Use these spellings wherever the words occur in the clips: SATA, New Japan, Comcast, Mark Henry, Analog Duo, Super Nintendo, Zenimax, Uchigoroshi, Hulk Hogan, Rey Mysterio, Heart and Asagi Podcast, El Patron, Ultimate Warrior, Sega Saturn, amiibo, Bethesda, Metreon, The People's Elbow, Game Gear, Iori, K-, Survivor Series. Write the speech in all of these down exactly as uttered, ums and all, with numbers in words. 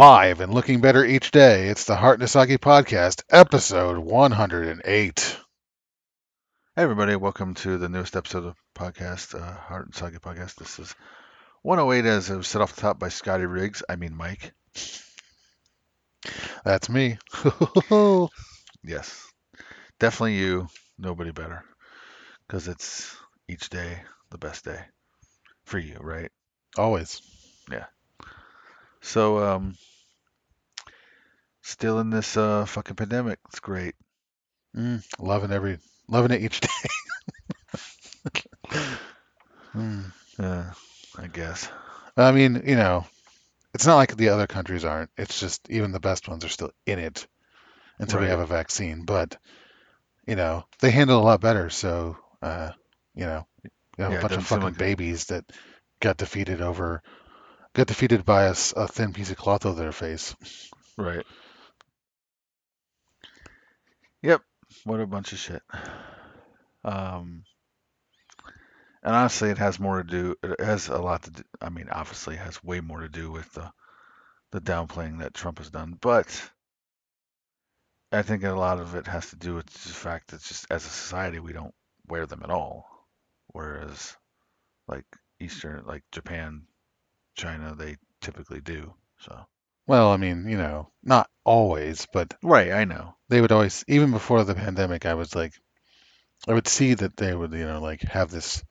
Live and looking better each day, it's the Heart and Asagi Podcast, episode one hundred eight. Hey everybody, welcome to the newest episode of the podcast, uh, Heart and Asagi Podcast. This is one oh eight, as it was set off the top by Scotty Riggs. I mean Mike. That's me. Yes. Definitely you, nobody better. Because it's each day the best day. For you, right? Always. Yeah. So, um, still in this uh, fucking pandemic. It's great. Mm, loving every, loving it each day. mm, uh, I guess. I mean, you know, it's not like the other countries aren't. It's just even the best ones are still in it until right. we have a vaccine. But, you know, they handle it a lot better. So, uh, you know, you have yeah, a bunch of fucking like babies that got defeated over... Got defeated by a, a thin piece of cloth over their face. Right. Yep. What a bunch of shit. Um. And honestly, it has more to do. It has a lot to do. I mean, obviously, it has way more to do with the the downplaying that Trump has done. But I think a lot of it has to do with the fact that just as a society, we don't wear them at all. Whereas, like Eastern, like Japan. China, they typically do. So, well, I mean, you know, not always, but right, I know they would always. Even before the pandemic, I was like, I would see that they would, you know, like have this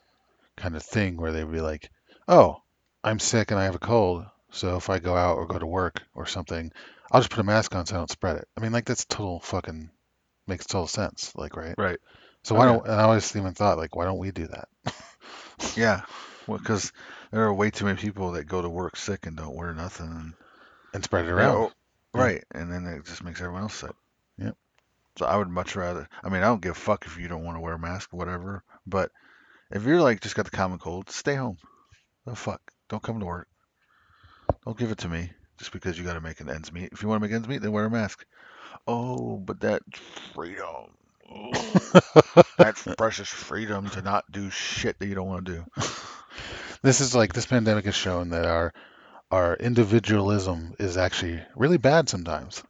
kind of thing where they would be like, "Oh, I'm sick and I have a cold, so if I go out or go to work or something, I'll just put a mask on so I don't spread it." I mean, like that's total fucking makes total sense, like right, right. So okay. why don't? And I always even thought like, why don't we do that? Yeah. Because well, there are way too many people that go to work sick and don't wear nothing. And, and spread it around. You know, right. Yeah. And then it just makes everyone else sick. Yep. So I would much rather... I mean, I don't give a fuck if you don't want to wear a mask, whatever. But if you're, like, just got the common cold, stay home. No fuck. Don't come to work. Don't give it to me just because you got to make an ends meet. If you want to make ends meet, then wear a mask. Oh, but that freedom... That's precious freedom to not do shit that you don't want to do. This is like this pandemic has shown that our our individualism is actually really bad sometimes.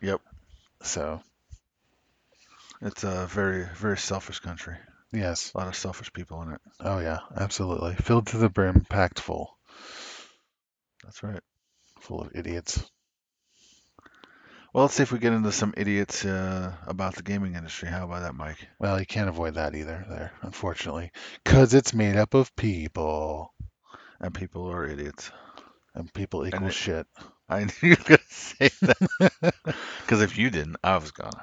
Yep. So it's a very very selfish country. Yes. A lot of selfish people in it. Oh yeah, absolutely. Filled to the brim, packed full. That's right. Full of idiots. Well, let's see if we get into some idiots uh, about the gaming industry. How about that, Mike? Well, you can't avoid that either there, unfortunately, because it's made up of people. And people are idiots. And people equal and it, shit. I knew you were going to say that. Because if you didn't, I was gone.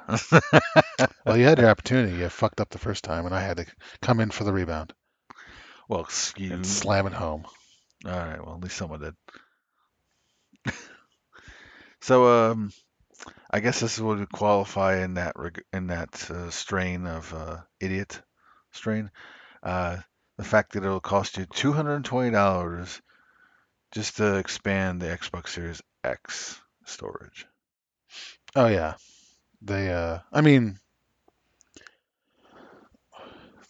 Well, you had your opportunity. You fucked up the first time, and I had to come in for the rebound. Well, excuse me. And slam it home. All right. Well, at least someone did. So, um... I guess this would qualify in that reg- in that uh, strain of uh, idiot strain. Uh, the fact that it'll cost you two hundred twenty dollars just to expand the Xbox Series X storage. Oh yeah, they. Uh, I mean,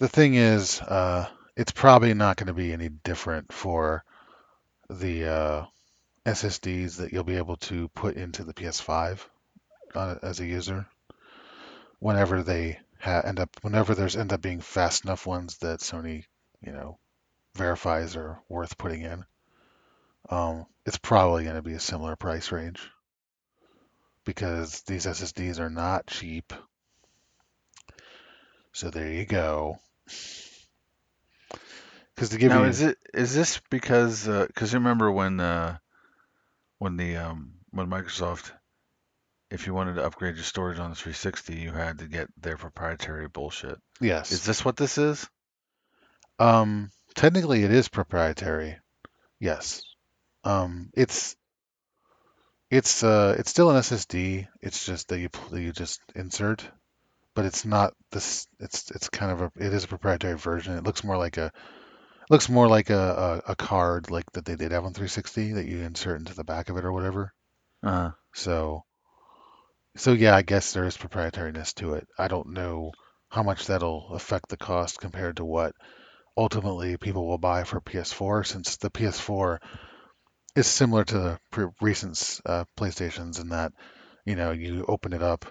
the thing is, uh, it's probably not going to be any different for the uh, S S Ds that you'll be able to put into the P S five. As a user, whenever they ha- end up, whenever there's end up being fast enough ones that Sony, you know, verifies are worth putting in, um, it's probably going to be a similar price range because these S S Ds are not cheap. So there you go. Because to give now, you... is it is this because because uh, remember when uh, when the um, when Microsoft. If you wanted to upgrade your storage on the three sixty, you had to get their proprietary bullshit. Yes. Is this what this is? Um, technically, it is proprietary. Yes. Um, it's it's uh, it's still an S S D. It's just that you that you just insert, but it's not this. It's it's kind of a it is a proprietary version. It looks more like a it looks more like a, a, a card like that they did have on three sixty that you insert into the back of it or whatever. Uh huh. So. So, yeah, I guess there is proprietariness to it. I don't know how much that'll affect the cost compared to what ultimately people will buy for P S four, since the P S four it's similar to the pre- recent uh, PlayStations in that, you know, you open it up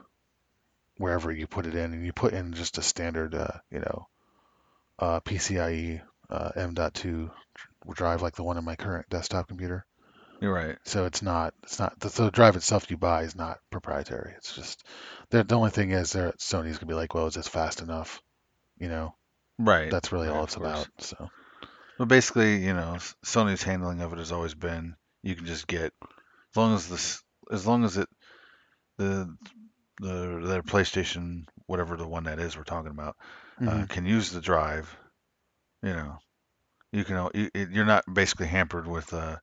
wherever you put it in, and you put in just a standard, uh, you know, uh, PCIe uh, M dot two drive like the one in my current desktop computer. You're right. So it's not, it's not the, the drive itself you buy is not proprietary. It's just the only thing is there Sony's gonna be like, well, is this fast enough? You know, right? That's really all it's about. So, well, basically, you know, Sony's handling of it has always been you can just get as long as this, as long as it the the their PlayStation, whatever the one that is we're talking about, mm-hmm. uh, can use the drive. You know, you can you, you're not basically hampered with. Uh,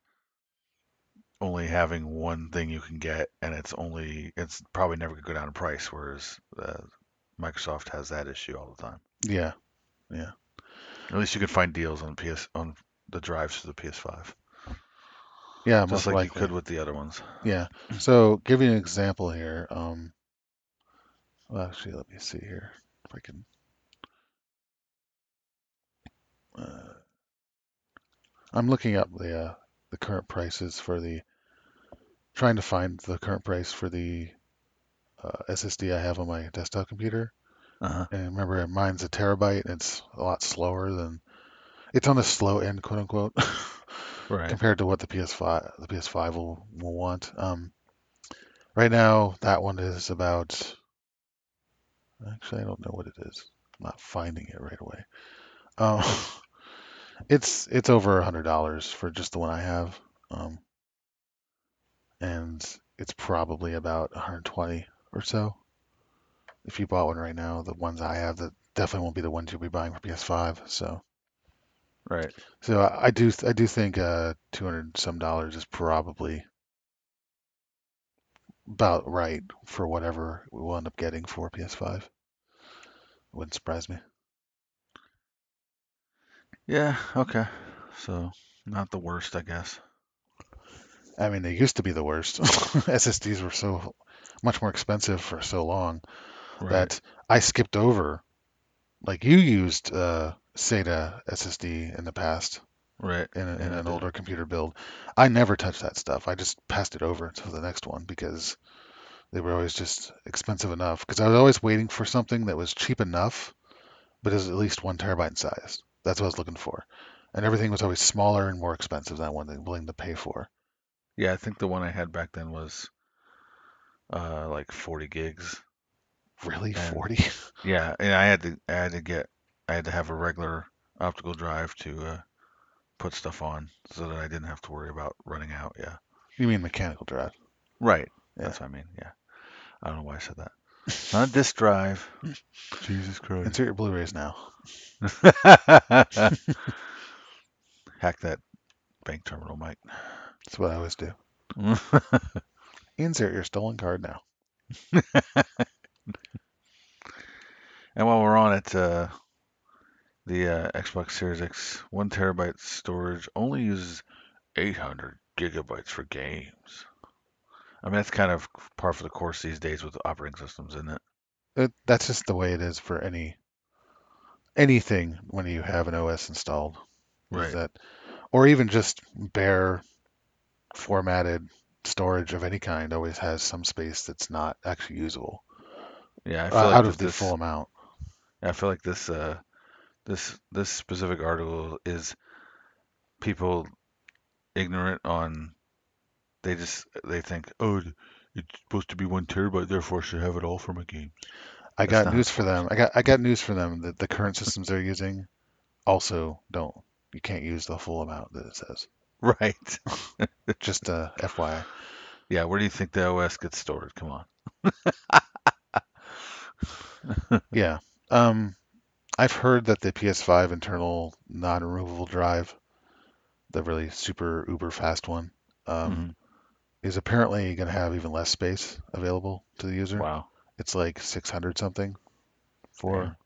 only having one thing you can get, and it's only it's probably never going to go down in price, whereas uh, Microsoft has that issue all the time. Yeah. Yeah. At least you can find deals on P S on the drives to the P S five. Yeah, just like likely. You could with the other ones. Yeah. So, give you an example here. Um well, actually, let me see here if I can uh, I'm looking up the uh, the current prices for the Trying to find the current price for the uh, S S D I have on my desktop computer. Uh-huh. And remember, mine's a terabyte, and it's a lot slower than... It's on the slow end, quote-unquote, right. compared to what the P S five the P S five will, will want. Um, right now, that one is about... Actually, I don't know what it is. I'm not finding it right away. Um, it's it's over one hundred dollars for just the one I have. Um, and it's probably about one hundred twenty or so. If you bought one right now, the ones I have, that definitely won't be the ones you'll be buying for P S five. So, right. So I, I do, I do think uh, two hundred some dollars is probably about right for whatever we will end up getting for P S five. It wouldn't surprise me. Yeah. Okay. So not the worst, I guess. I mean, they used to be the worst. S S Ds were so much more expensive for so long right. that I skipped over. Like, you used uh, SATA S S D in the past. Right. In, a, yeah, in an older computer build. I never touched that stuff. I just passed it over to the next one because they were always just expensive enough. Because I was always waiting for something that was cheap enough, but is at least one terabyte in size. That's what I was looking for. And everything was always smaller and more expensive than I was willing to pay for. Yeah, I think the one I had back then was uh, like forty gigs. Really, forty? Yeah, and I had to, I had to get, I had to have a regular optical drive to uh, put stuff on, so that I didn't have to worry about running out. Yeah. You mean mechanical drive? Right. Yeah. That's what I mean. Yeah. I don't know why I said that. Not a disk drive. Jesus Christ! Insert your Blu-rays now. Hack that bank terminal, Mike. That's what I always do. Insert your stolen card now. And while we're on it, uh, the uh, Xbox Series X one terabyte storage only uses eight hundred gigabytes for games. I mean, that's kind of par for the course these days with the operating systems, isn't it? it? That's just the way it is for any anything when you have an O S installed. Right. That, or even just bare formatted storage of any kind always has some space that's not actually usable. Yeah, I feel uh, like out of the this, full amount. I feel like this uh, this this specific article is people ignorant on. They just they think, oh, it's supposed to be one terabyte, therefore I should have it all for my games. I that's got news for them. I got I got news for them that the current systems they're using also don't. You can't use the full amount that it says. Right. Just uh, F Y I. Yeah, where do you think the O S gets stored? Come on. Yeah. Um, I've heard that the P S five internal non-removable drive, the really super uber fast one, um, mm-hmm. is apparently going to have even less space available to the user. Wow. It's like six hundred something. For.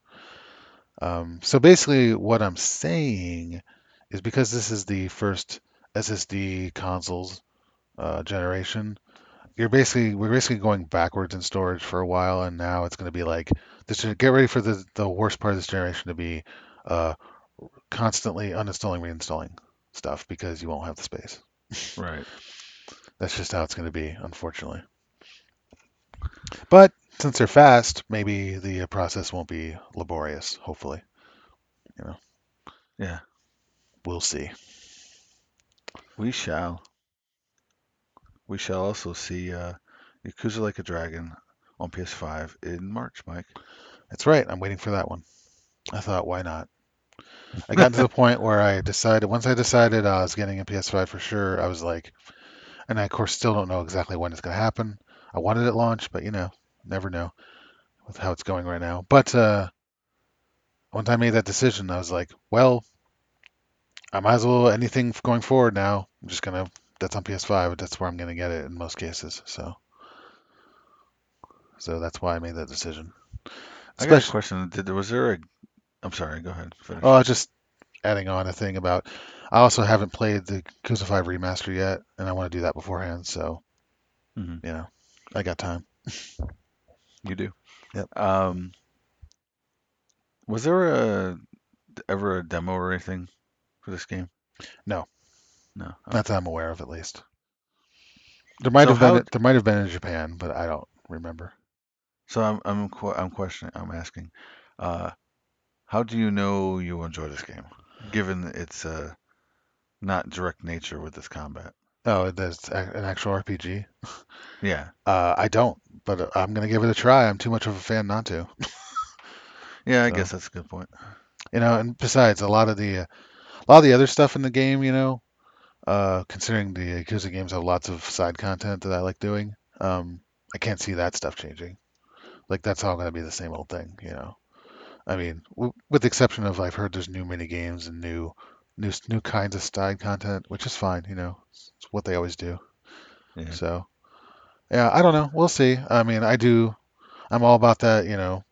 Yeah. Um, so basically what I'm saying is because this is the first S S D consoles uh, generation, you're basically we're basically going backwards in storage for a while, and now it's going to be like this. Get ready for the, the worst part of this generation to be uh, constantly uninstalling, reinstalling stuff because you won't have the space. Right. That's just how it's going to be, unfortunately. But since they're fast, maybe the process won't be laborious, hopefully. You know. Yeah. We'll see. We shall. We shall also see uh, Yakuza Like a Dragon on P S five in March, Mike. That's right. I'm waiting for that one. I thought, why not? I got to the point where I decided, once I decided I was getting a P S five for sure, I was like, and I, of course, still don't know exactly when it's going to happen. I wanted it launched, but, you know, never know with how it's going right now. But uh, once I made that decision, I was like, well, I might as well, anything going forward now, I'm just going to, that's on P S five, that's where I'm going to get it in most cases. So so that's why I made that decision. Especially, I got a question. Did, was there a... I'm sorry, go ahead. Finish. Oh, just adding on a thing about... I also haven't played the Kusify Remaster yet, and I want to do that beforehand, so, mm-hmm. you know, I got time. You do? Yep. Um, was there a, ever a demo or anything for this game? No. No. Okay. Not that I'm aware of, at least. There might so have how... been there might have been in Japan, but I don't remember. So I'm I'm I'm questioning I'm asking, uh, how do you know you enjoy this game, given its uh, not direct nature with this combat? Oh, that's an actual R P G. Yeah. Uh, I don't, but I'm gonna give it a try. I'm too much of a fan not to. Yeah, I so, guess that's a good point. You know, and besides, a lot of the uh, a lot of the other stuff in the game, you know, uh, considering the Yakuza games have lots of side content that I like doing, um, I can't see that stuff changing. Like, that's all going to be the same old thing, you know. I mean, w- with the exception of, I've heard there's new mini games and new, new, new kinds of side content, which is fine, you know. It's, it's what they always do. Yeah. So, yeah, I don't know. We'll see. I mean, I do. I'm all about that, you know.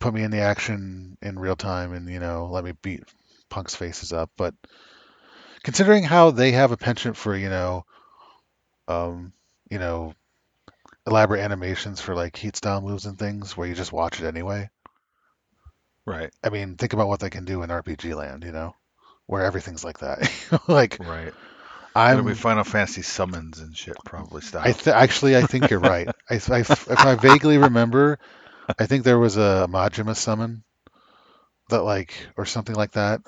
Put me in the action in real time, and you know, let me beat punks' faces up. But considering how they have a penchant for, you know, um, you know. elaborate animations for like heat style moves and things where you just watch it anyway. Right. I mean, think about what they can do in R P G land, you know, where everything's like that. Like, right. I'm It'll be Final Fantasy summons and shit probably style. I th- actually, I think you're right. I, I, if I vaguely remember, I think there was a Majima summon that like, or something like that.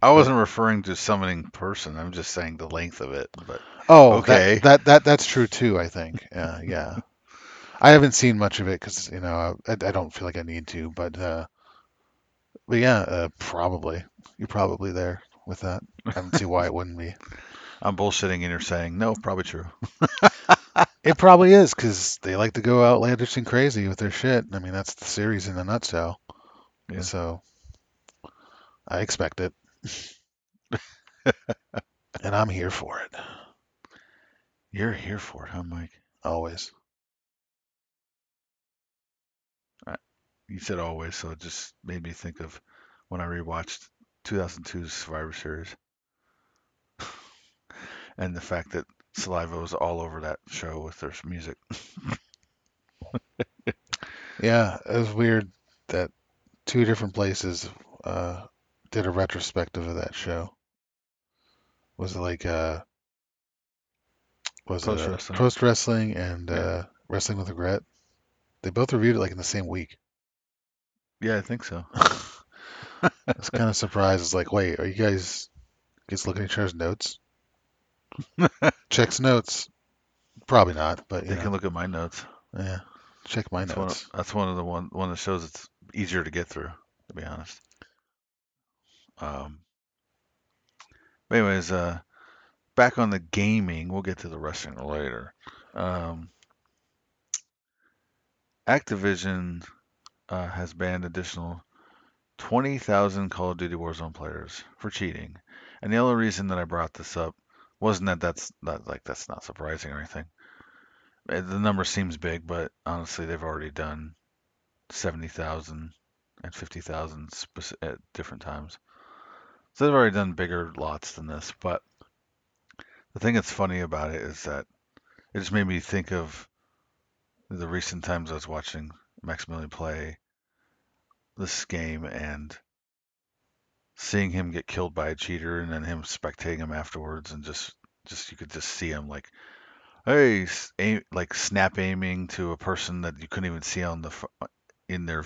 I wasn't but, referring to summoning person. I'm just saying the length of it, but oh, okay. That, that, that that's true too. I think. Uh, yeah. I haven't seen much of it because, you know, I, I don't feel like I need to, but, uh, but yeah, uh, probably. You're probably there with that. I don't see why it wouldn't be. I'm bullshitting and you're saying, no, probably true. It probably is because they like to go outlandish and crazy with their shit. I mean, that's the series in a nutshell. Yeah. So I expect it. And I'm here for it. You're here for it, huh, Mike? Always. You said always, so it just made me think of when I rewatched two thousand two's Survivor Series. And the fact that Saliva was all over that show with their music. Yeah, it was weird that two different places uh, did a retrospective of that show. Was it like uh, was Post it Wrestling. Post Wrestling and yeah. uh, Wrestling with Regret? They both reviewed it like in the same week. Yeah, I think so. I was kind of surprised. It's like, wait, are you guys just looking at each other's notes? Checks notes. Probably not, but you they know. Can look at my notes. Yeah, check my that's notes. One of, that's one of the one one of the shows that's easier to get through, to be honest. Um. But anyways, uh, back on the gaming. We'll get to the wrestling later. Um, Activision. Uh, has banned additional twenty thousand Call of Duty Warzone players for cheating. And the only reason that I brought this up wasn't that that's not, like that's not surprising or anything. The number seems big, but honestly, they've already done seventy thousand and fifty thousand speci- at different times. So they've already done bigger lots than this. But the thing that's funny about it is that it just made me think of the recent times I was watching Maximilian play this game and seeing him get killed by a cheater and then him spectating him afterwards and just just you could just see him like, hey, aim, like snap aiming to a person that you couldn't even see on the in their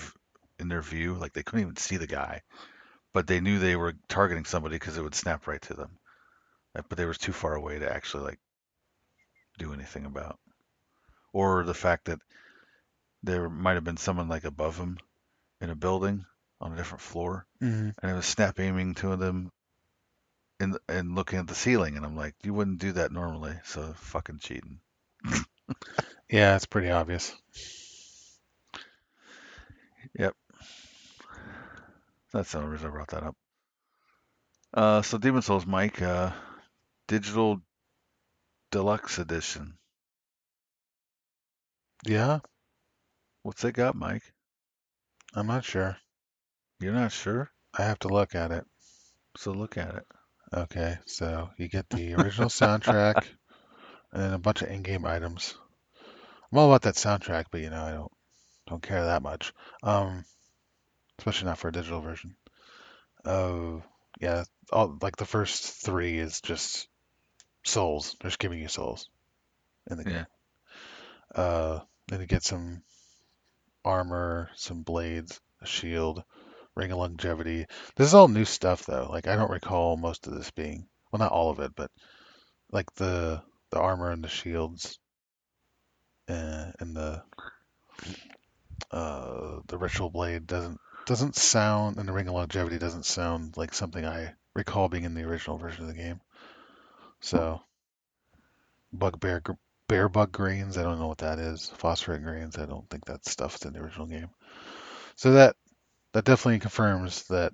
in their view, like they couldn't even see the guy, but they knew they were targeting somebody because it would snap right to them. But they were too far away to actually like do anything about. Or the fact that there might have been someone like above him in a building on a different floor, mm-hmm. and it was snap aiming to them and and looking at the ceiling, and I'm like, you wouldn't do that normally, so fucking cheating. Yeah, it's pretty obvious. Yep. That's the only reason I brought that up. Uh, so Demon Souls, Mike, uh, digital deluxe edition. Yeah. What's it got, Mike? I'm not sure. You're not sure? I have to look at it. So look at it. Okay, so you get the original soundtrack and then a bunch of in-game items. I'm all about that soundtrack, but you know, I don't don't care that much. Um, especially not for a digital version. Oh, yeah, all like the first three is just souls. They're just giving you souls in the game. Yeah. Uh, then you get some armor, some blades, a shield, ring of longevity. This is all new stuff, though. Like, I don't recall most of this being... Well, not all of it, but like the the armor and the shields and, and the uh, the ritual blade doesn't doesn't sound... And the ring of longevity doesn't sound like something I recall being in the original version of the game. So, bugbear... Bear bug greens, I don't know what that is. Phosphorus greens, I don't think that stuff's in the original game. So that that definitely confirms that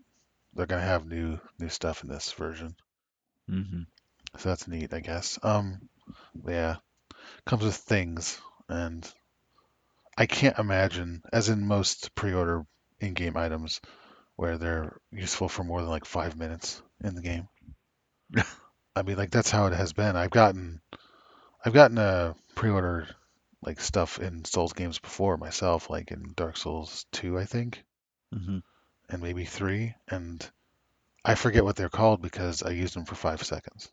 they're gonna have new new stuff in this version. Mm-hmm. So that's neat, I guess. Um, yeah, comes with things, and I can't imagine, as in most pre-order in-game items, where they're useful for more than like five minutes in the game. I mean, like that's how it has been. I've gotten. I've gotten a pre-order like stuff in Souls games before myself, like in Dark Souls two, I think, mm-hmm. and maybe three, and I forget what they're called because I used them for five seconds.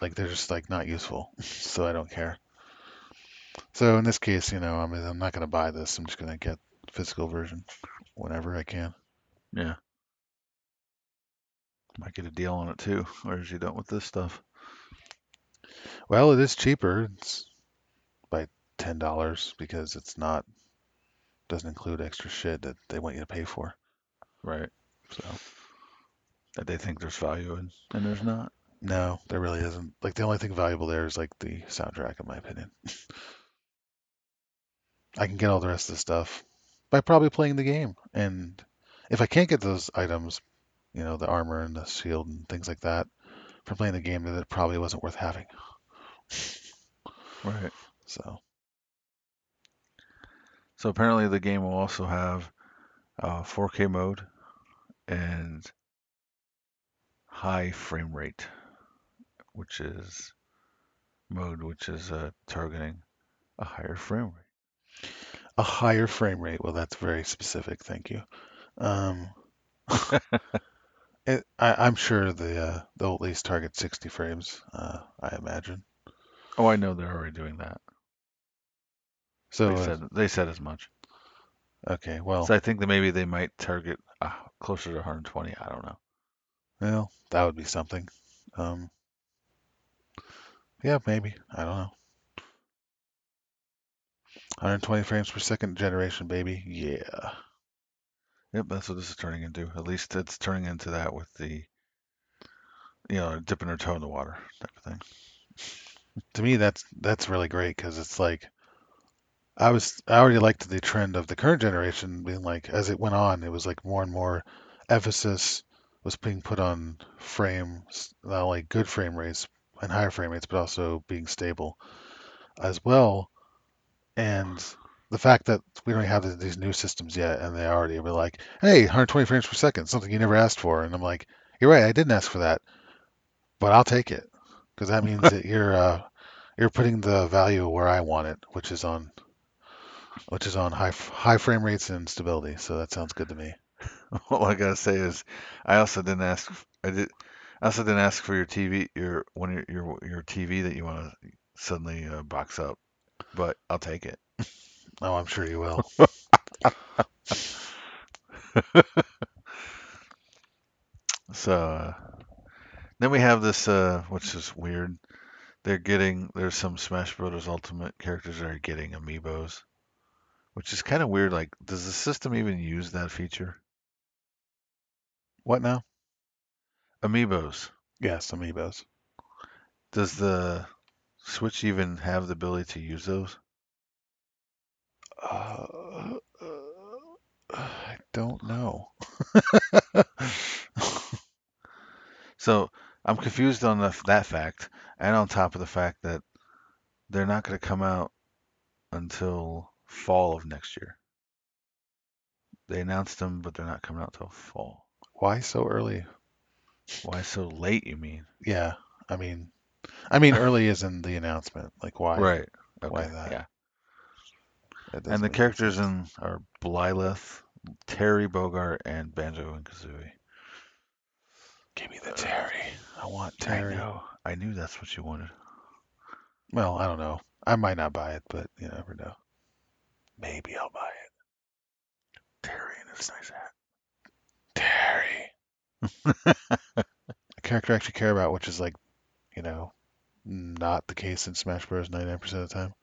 Like they're just like not useful, so I don't care. So in this case, you know, I mean, I'm not going to buy this. I'm just going to get the physical version whenever I can. Yeah. Might get a deal on it too, or is you done with this stuff? Well, it is cheaper. It's by ten dollars because it's not doesn't include extra shit that they want you to pay for. Right. So that they think there's value in, and there's not. No, there really isn't. Like the only thing valuable there is like the soundtrack, in my opinion. I can get all the rest of the stuff by probably playing the game, and if I can't get those items, you know, the armor and the shield and things like that, for playing the game, that it probably wasn't worth having. Right. So. So apparently the game will also have uh, four K mode and high frame rate, which is mode which is uh, targeting a higher frame rate. A higher frame rate. Well, that's very specific. Thank you. Um, it, I, I'm sure the uh, they'll at least target sixty frames. Uh, I imagine. Oh, I know they're already doing that. So they said, they said as much. Okay, well. So I think that maybe they might target uh, closer to one hundred twenty. I don't know. Well, that would be something. Um, yeah, maybe. I don't know. one hundred twenty frames per second, generation, baby. Yeah. Yep, that's what this is turning into. At least it's turning into that with the, you know, dipping her toe in the water type of thing. To me, that's that's really great because it's like I was I already liked the trend of the current generation being like as it went on, it was like more and more emphasis was being put on frames, not only good frame rates and higher frame rates, but also being stable as well. And the fact that we don't have these new systems yet, and they already were like, "Hey, one hundred twenty frames per second, something you never asked for," and I'm like, "You're right, I didn't ask for that, but I'll take it." Because that means that you're uh, you're putting the value where I want it, which is on which is on high high frame rates and stability. So that sounds good to me. All I gotta say is, I also didn't ask. I did. I also didn't ask for your T V, your one, your your, your T V that you want to suddenly uh, box up, but I'll take it. Oh, I'm sure you will. So uh, then we have this, uh, which is weird. They're getting there's some Smash Brothers Ultimate characters that are getting Amiibos, which is kind of weird. Like, does the system even use that feature? What now? Amiibos. Yes, Amiibos. Does the Switch even have the ability to use those? Uh, uh, I don't know. So I'm confused on the, that fact, and on top of the fact that they're not going to come out until fall of next year. They announced them, but they're not coming out till fall. Why so early? Why so late, you mean? Yeah, I mean, I mean early is in the announcement. Like, why? Right. Okay. Why that? Yeah. That and the characters sense. in are Byleth, Terry Bogard, and Banjo and Kazooie. Give me the Terry. I want Terry. I know. I knew that's what you wanted. Well, I don't know. I might not buy it, but you never know. Maybe I'll buy it. Terry in his nice hat. Terry. A character I actually care about, which is like, you know, not the case in Smash Bros. ninety-nine percent of the time.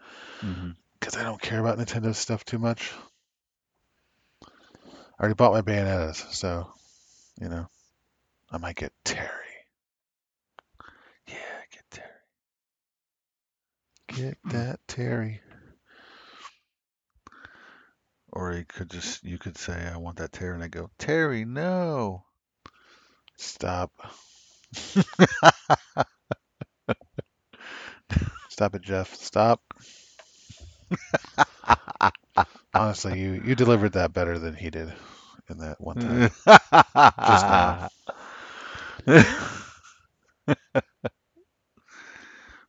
Because mm-hmm. I don't care about Nintendo stuff too much. I already bought my Bayonettas, so, you know, I might get Terry. Yeah, get Terry. Get that Terry. Or you could just, you could say, I want that Terry, and I go, Terry, no. Stop. Stop it, Jeff. Stop. Honestly, you, you delivered that better than he did in that one time. Just now.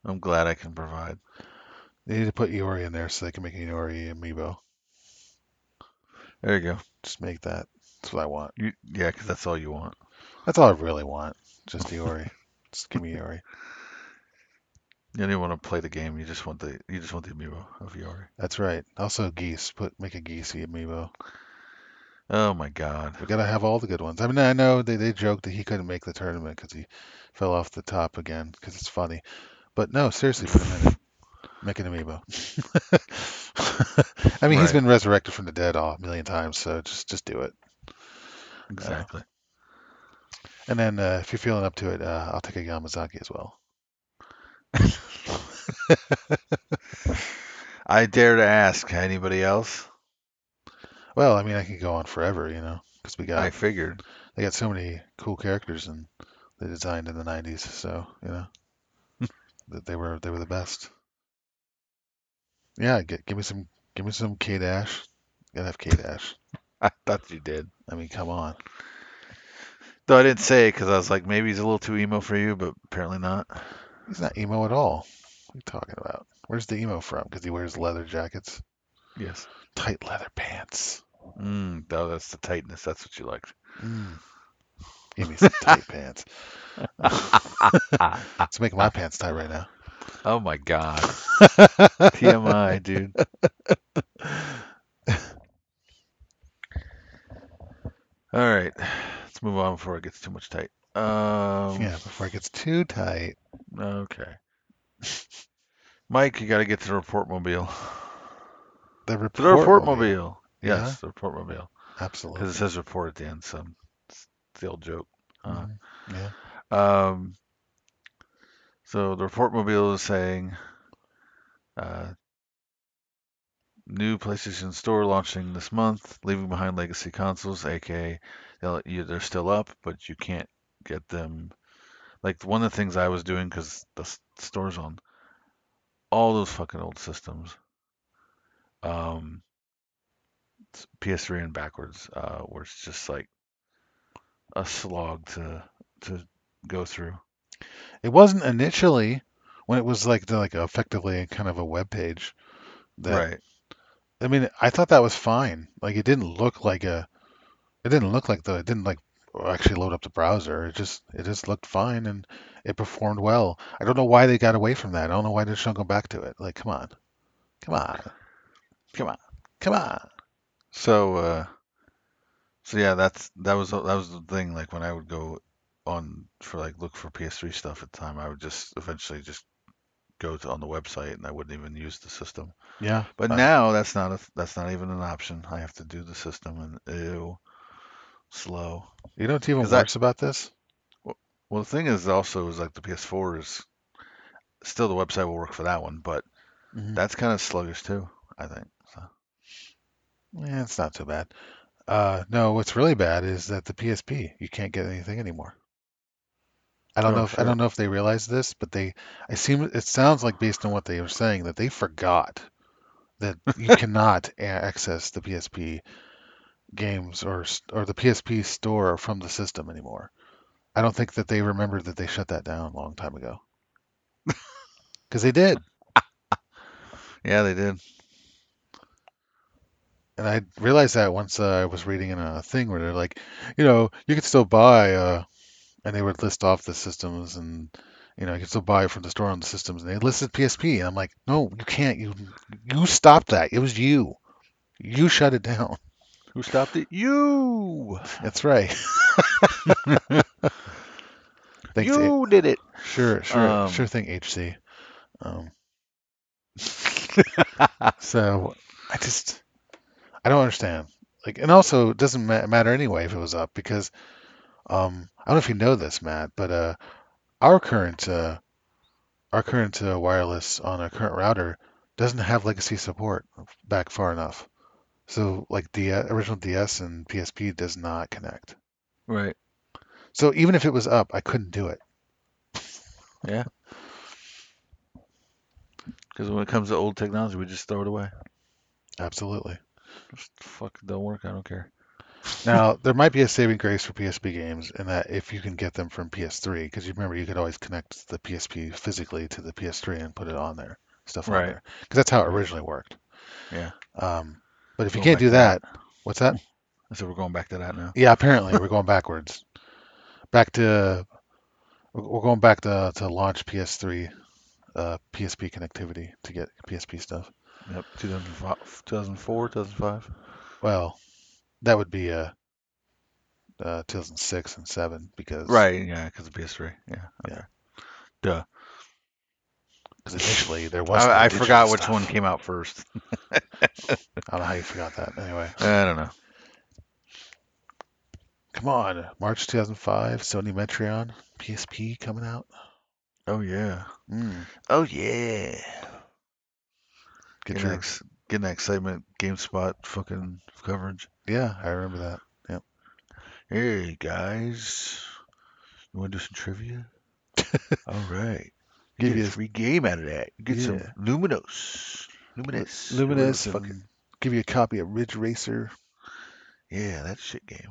I'm glad I can provide. They need to put Iori in there so they can make an Iori amiibo. There you go. Just make that. That's what I want. You, yeah, because that's all you want. That's all I really want. Just Iori. Just give me Iori. You don't even want to play the game. You just want the you just want the amiibo of Iori. That's right. Also geese. Put make a geesey amiibo. Oh my God. We gotta have all the good ones. I mean, I know they they joked that he couldn't make the tournament because he fell off the top again because it's funny. But no, seriously, for a minute, make an amiibo. I mean, right. He's been resurrected from the dead a million times, so just just do it. Exactly. Uh, And then uh, if you're feeling up to it, uh, I'll take a Yamazaki as well. I dare to ask. Anybody else? Well, I mean, I could go on forever, you know, because we got. I figured they got so many cool characters and they designed in the nineties, so you know that they were they were the best. Yeah, get, give me some give me some K Dash. Gotta have K Dash. I thought you did. I mean, come on. Though I didn't say it because I was like, maybe he's a little too emo for you, but apparently not. He's not emo at all. What are you talking about? Where's the emo from? Because he wears leather jackets. Yes. Tight leather pants. Mm, no, that's the tightness. That's what you liked. Mm. Give me some tight pants. It's making my pants tight right now. Oh, my God. T M I, dude. All right. Let's move on before it gets too much tight. Um, yeah, before it gets too tight. Okay. Mike, you got to get to the report mobile. The report, the report mobile. mobile. Yes, yeah. The report mobile. Absolutely. Because it says report at the end, so it's the old joke. Uh, yeah. Um. So the report mobile is saying uh, new PlayStation Store launching this month, leaving behind legacy consoles, a k a they're still up, but you can't get them. Like, one of the things I was doing, because the store's on all those fucking old systems, um, P S three and backwards, uh, where it's just like a slog to to go through. It wasn't initially when it was like the, like effectively kind of a web page. That, right. I mean, I thought that was fine. Like, it didn't look like a. It didn't look like the it didn't like or actually load up the browser. It just it just looked fine and it performed well. I don't know why they got away from that. I don't know why they should go back to it. Like, come on, come on, come on, come on. So, uh, so yeah, that's that was that was the thing. Like when I would go on for like look for P S three stuff at the time, I would just eventually just go to on the website and I wouldn't even use the system. Yeah. But uh, now that's not a that's not even an option. I have to do the system, and ew. Slow. You know what's even worse I, about this? Well, well, the thing is also is like the P S four is still the website will work for that one, but mm-hmm. that's kind of sluggish too, I think. So. Yeah, it's not too bad. Uh, no, what's really bad is that the P S P, you can't get anything anymore. I don't oh, know. If, sure. I don't know if they realize this, but they. I seem. It sounds like based on what they were saying that they forgot that you cannot access the P S P games or or the P S P store from the system anymore. I don't think that they remembered that they shut that down a long time ago. Because they did. Yeah, they did. And I realized that once uh, I was reading in a thing where they're like, you know, you could still buy, uh, and they would list off the systems and, you know, you could still buy from the store on the systems. And they listed P S P. And I'm like, no, you can't. You, you stopped that. It was you. You shut it down. Who stopped it? You! That's right. You H- did it. Sure, sure, um, sure thing, H C. Um, so I just, I don't understand. Like, and also, it doesn't ma- matter anyway if it was up because um, I don't know if you know this, Matt, but uh, our current, uh, our current uh, wireless on our current router doesn't have legacy support back far enough. So, like, the original D S and P S P does not connect. Right. So, even if it was up, I couldn't do it. Yeah. Because when it comes to old technology, we just throw it away. Absolutely. Just fuck, don't work. I don't care. Now, there might be a saving grace for P S P games in that if you can get them from P S three, because you remember you could always connect the P S P physically to the P S three and put it on there. Stuff right. on there. Because that's how it originally worked. Yeah. Um. But if you can't do that, that, what's that? I said we're going back to that now. Yeah, apparently we're going backwards. Back to we're going back to to launch P S three, uh, P S P connectivity to get P S P stuff. Yep, two thousand four, two thousand five. Well, that would be uh, uh two thousand six and seven because right, yeah, because of P S three. Yeah, okay. Yeah, duh. Because initially there was. I, I forgot which stuff. One came out first. I don't know how you forgot that. Anyway, I don't know. Come on, March two thousand five, Sony Metreon P S P coming out. Oh yeah. Mm. Oh yeah. Get, get your ex- get an excitement GameSpot fucking coverage. Yeah, I remember that. Yep. Hey guys, you want to do some trivia? All right. Give you a free game out of that. Get yeah. some Luminos. Luminous. Luminous. Fucking... Give you a copy of Ridge Racer. Yeah, that's a shit game.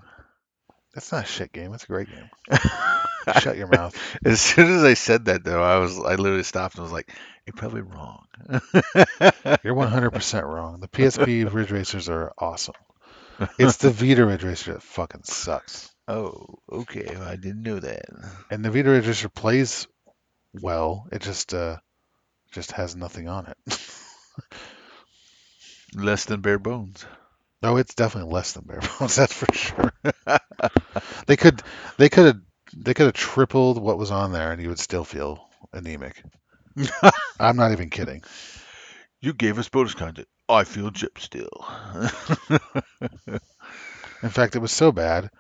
That's not a shit game. That's a great game. Shut your mouth. As soon as I said that, though, I was I literally stopped and was like, you're probably wrong. You're one hundred percent wrong. The P S P Ridge Racers are awesome. It's the Vita Ridge Racer that fucking sucks. Oh, okay. Well, I didn't know that. And the Vita Ridge Racer plays... well, it just uh, just has nothing on it. Less than bare bones. No, it's definitely less than bare bones. That's for sure. they could they could have they could have tripled what was on there, and you would still feel anemic. I'm not even kidding. You gave us bonus content. I feel gypped still. In fact, it was so bad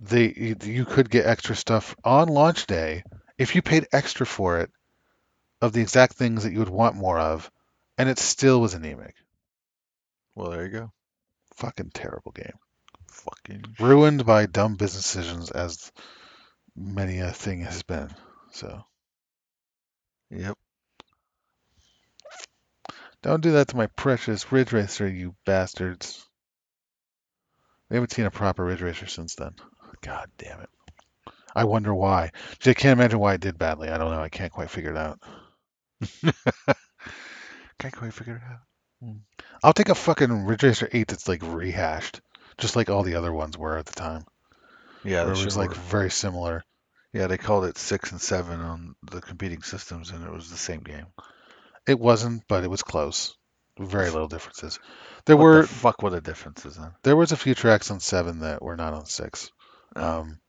they you, you could get extra stuff on launch day. If you paid extra for it, of the exact things that you would want more of, and it still was anemic. Well, there you go. Fucking terrible game. Fucking ruined shit. By dumb business decisions, as many a thing has been. So. Yep. Don't do that to my precious Ridge Racer, you bastards. We haven't seen a proper Ridge Racer since then. God damn it. I wonder why. I can't imagine why it did badly. I don't know. I can't quite figure it out. Can't quite figure it out. Mm. I'll take a fucking Ridge Racer eight that's like rehashed, just like all the other ones were at the time. Yeah, where it was like very similar. Yeah, they called it six and seven on the competing systems, and it was the same game. It wasn't, but it was close. Very little differences. There what were the fuck were the differences then? There was a few tracks on seven that were not on six. Um,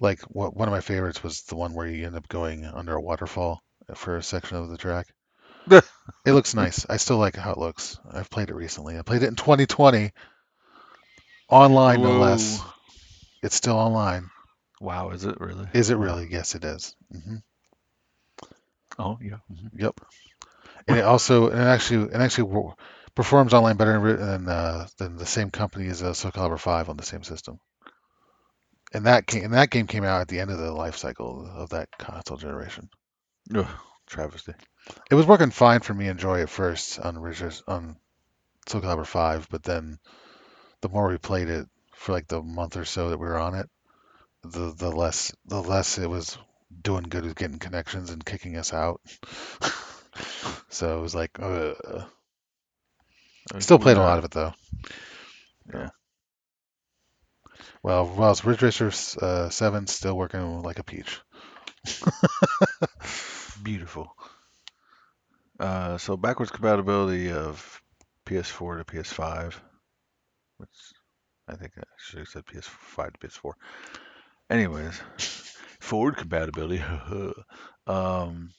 like what, one of my favorites was the one where you end up going under a waterfall for a section of the track. It looks nice. I still like how it looks. I've played it recently. I played it in twenty twenty, online Whoa. no less. It's still online. Wow, is it really? Is it really? Yes, it is. Mm-hmm. Oh yeah. Mm-hmm. Yep. And it also, and it actually, it actually performs online better than uh, than the same company as uh, Soul Calibur five on the same system. And that came, and that game came out at the end of the life cycle of that console generation. Ugh, travesty. It was working fine for me and Joy at first on Ridge, on Soul Calibur five, but then the more we played it for like the month or so that we were on it, the the less the less it was doing good with getting connections and kicking us out. So it was like, uh, still played a lot of it though. Yeah. Well, whilst Ridge Racer uh, seven still working like a peach. Beautiful. Uh, so backwards compatibility of P S four to P S five, which I think I should have said P S five to P S four. Anyways, forward compatibility. um.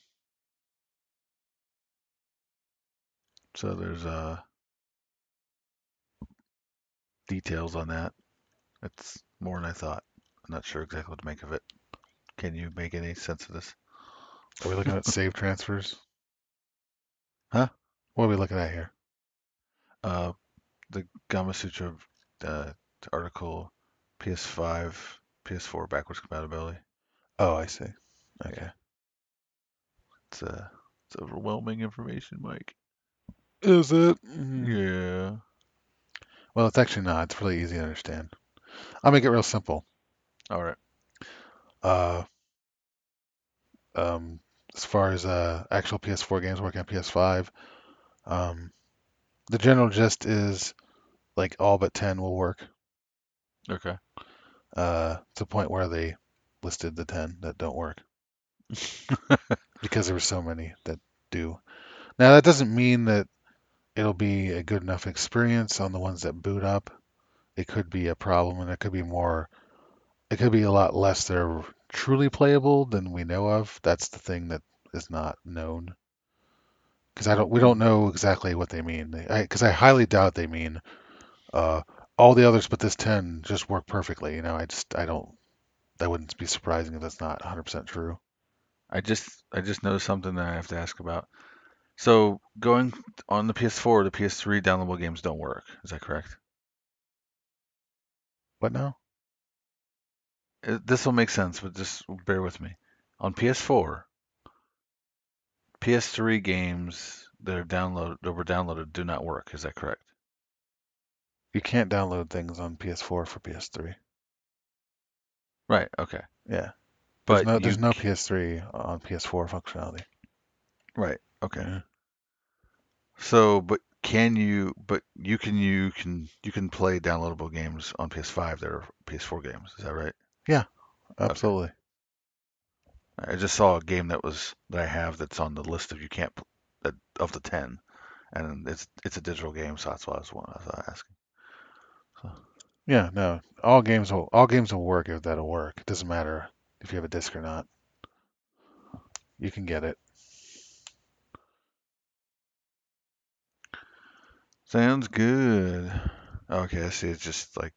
So there's uh, details on that. It's more than I thought. I'm not sure exactly what to make of it. Can you make any sense of this? Are we looking at save transfers? Huh? What are we looking at here? Uh, the Gamasutra uh, article, P S five, P S four backwards compatibility. Oh, I see. Okay. Yeah. It's uh, it's overwhelming information, Mike. Is it? Yeah. Well, it's actually not. It's really easy to understand. I'll make it real simple. All right. Uh. Um. As far as uh actual P S four games working on P S five, um, the general gist is like all but ten will work. Okay. Uh, to the point where they listed the ten that don't work because there were so many that do. Now that doesn't mean that it'll be a good enough experience on the ones that boot up. It could be a problem, and it could be more, it could be a lot less that are truly playable than we know of. That's the thing that is not known, because I don't, we don't know exactly what they mean. Because I, I highly doubt they mean uh, all the others, but this ten just work perfectly. You know, I just, I don't, that wouldn't be surprising if that's not one hundred percent true. I just, I just noticed something that I have to ask about. So going on the P S four to P S three, downloadable games don't work. Is that correct? What now? This will make sense, but just bear with me. On P S four, P S three games that are downloaded, that were downloaded, do not work. Is that correct? You can't download things on P S four for P S three. Right. Okay. Yeah. But there's no, there's no P S three on P S four functionality. Right. Okay. Yeah. So, but can you? But you can you can you can play downloadable games on P S five that are P S four games. Is that right? Yeah, absolutely. Okay. I just saw a game that was that I have that's on the list of you can't of the ten, and it's it's a digital game, so that's why I was, I was asking. So. Yeah. No. All games will all games will work if that'll work. It doesn't matter if you have a disc or not. You can get it. Sounds good. Okay, I see. It's just like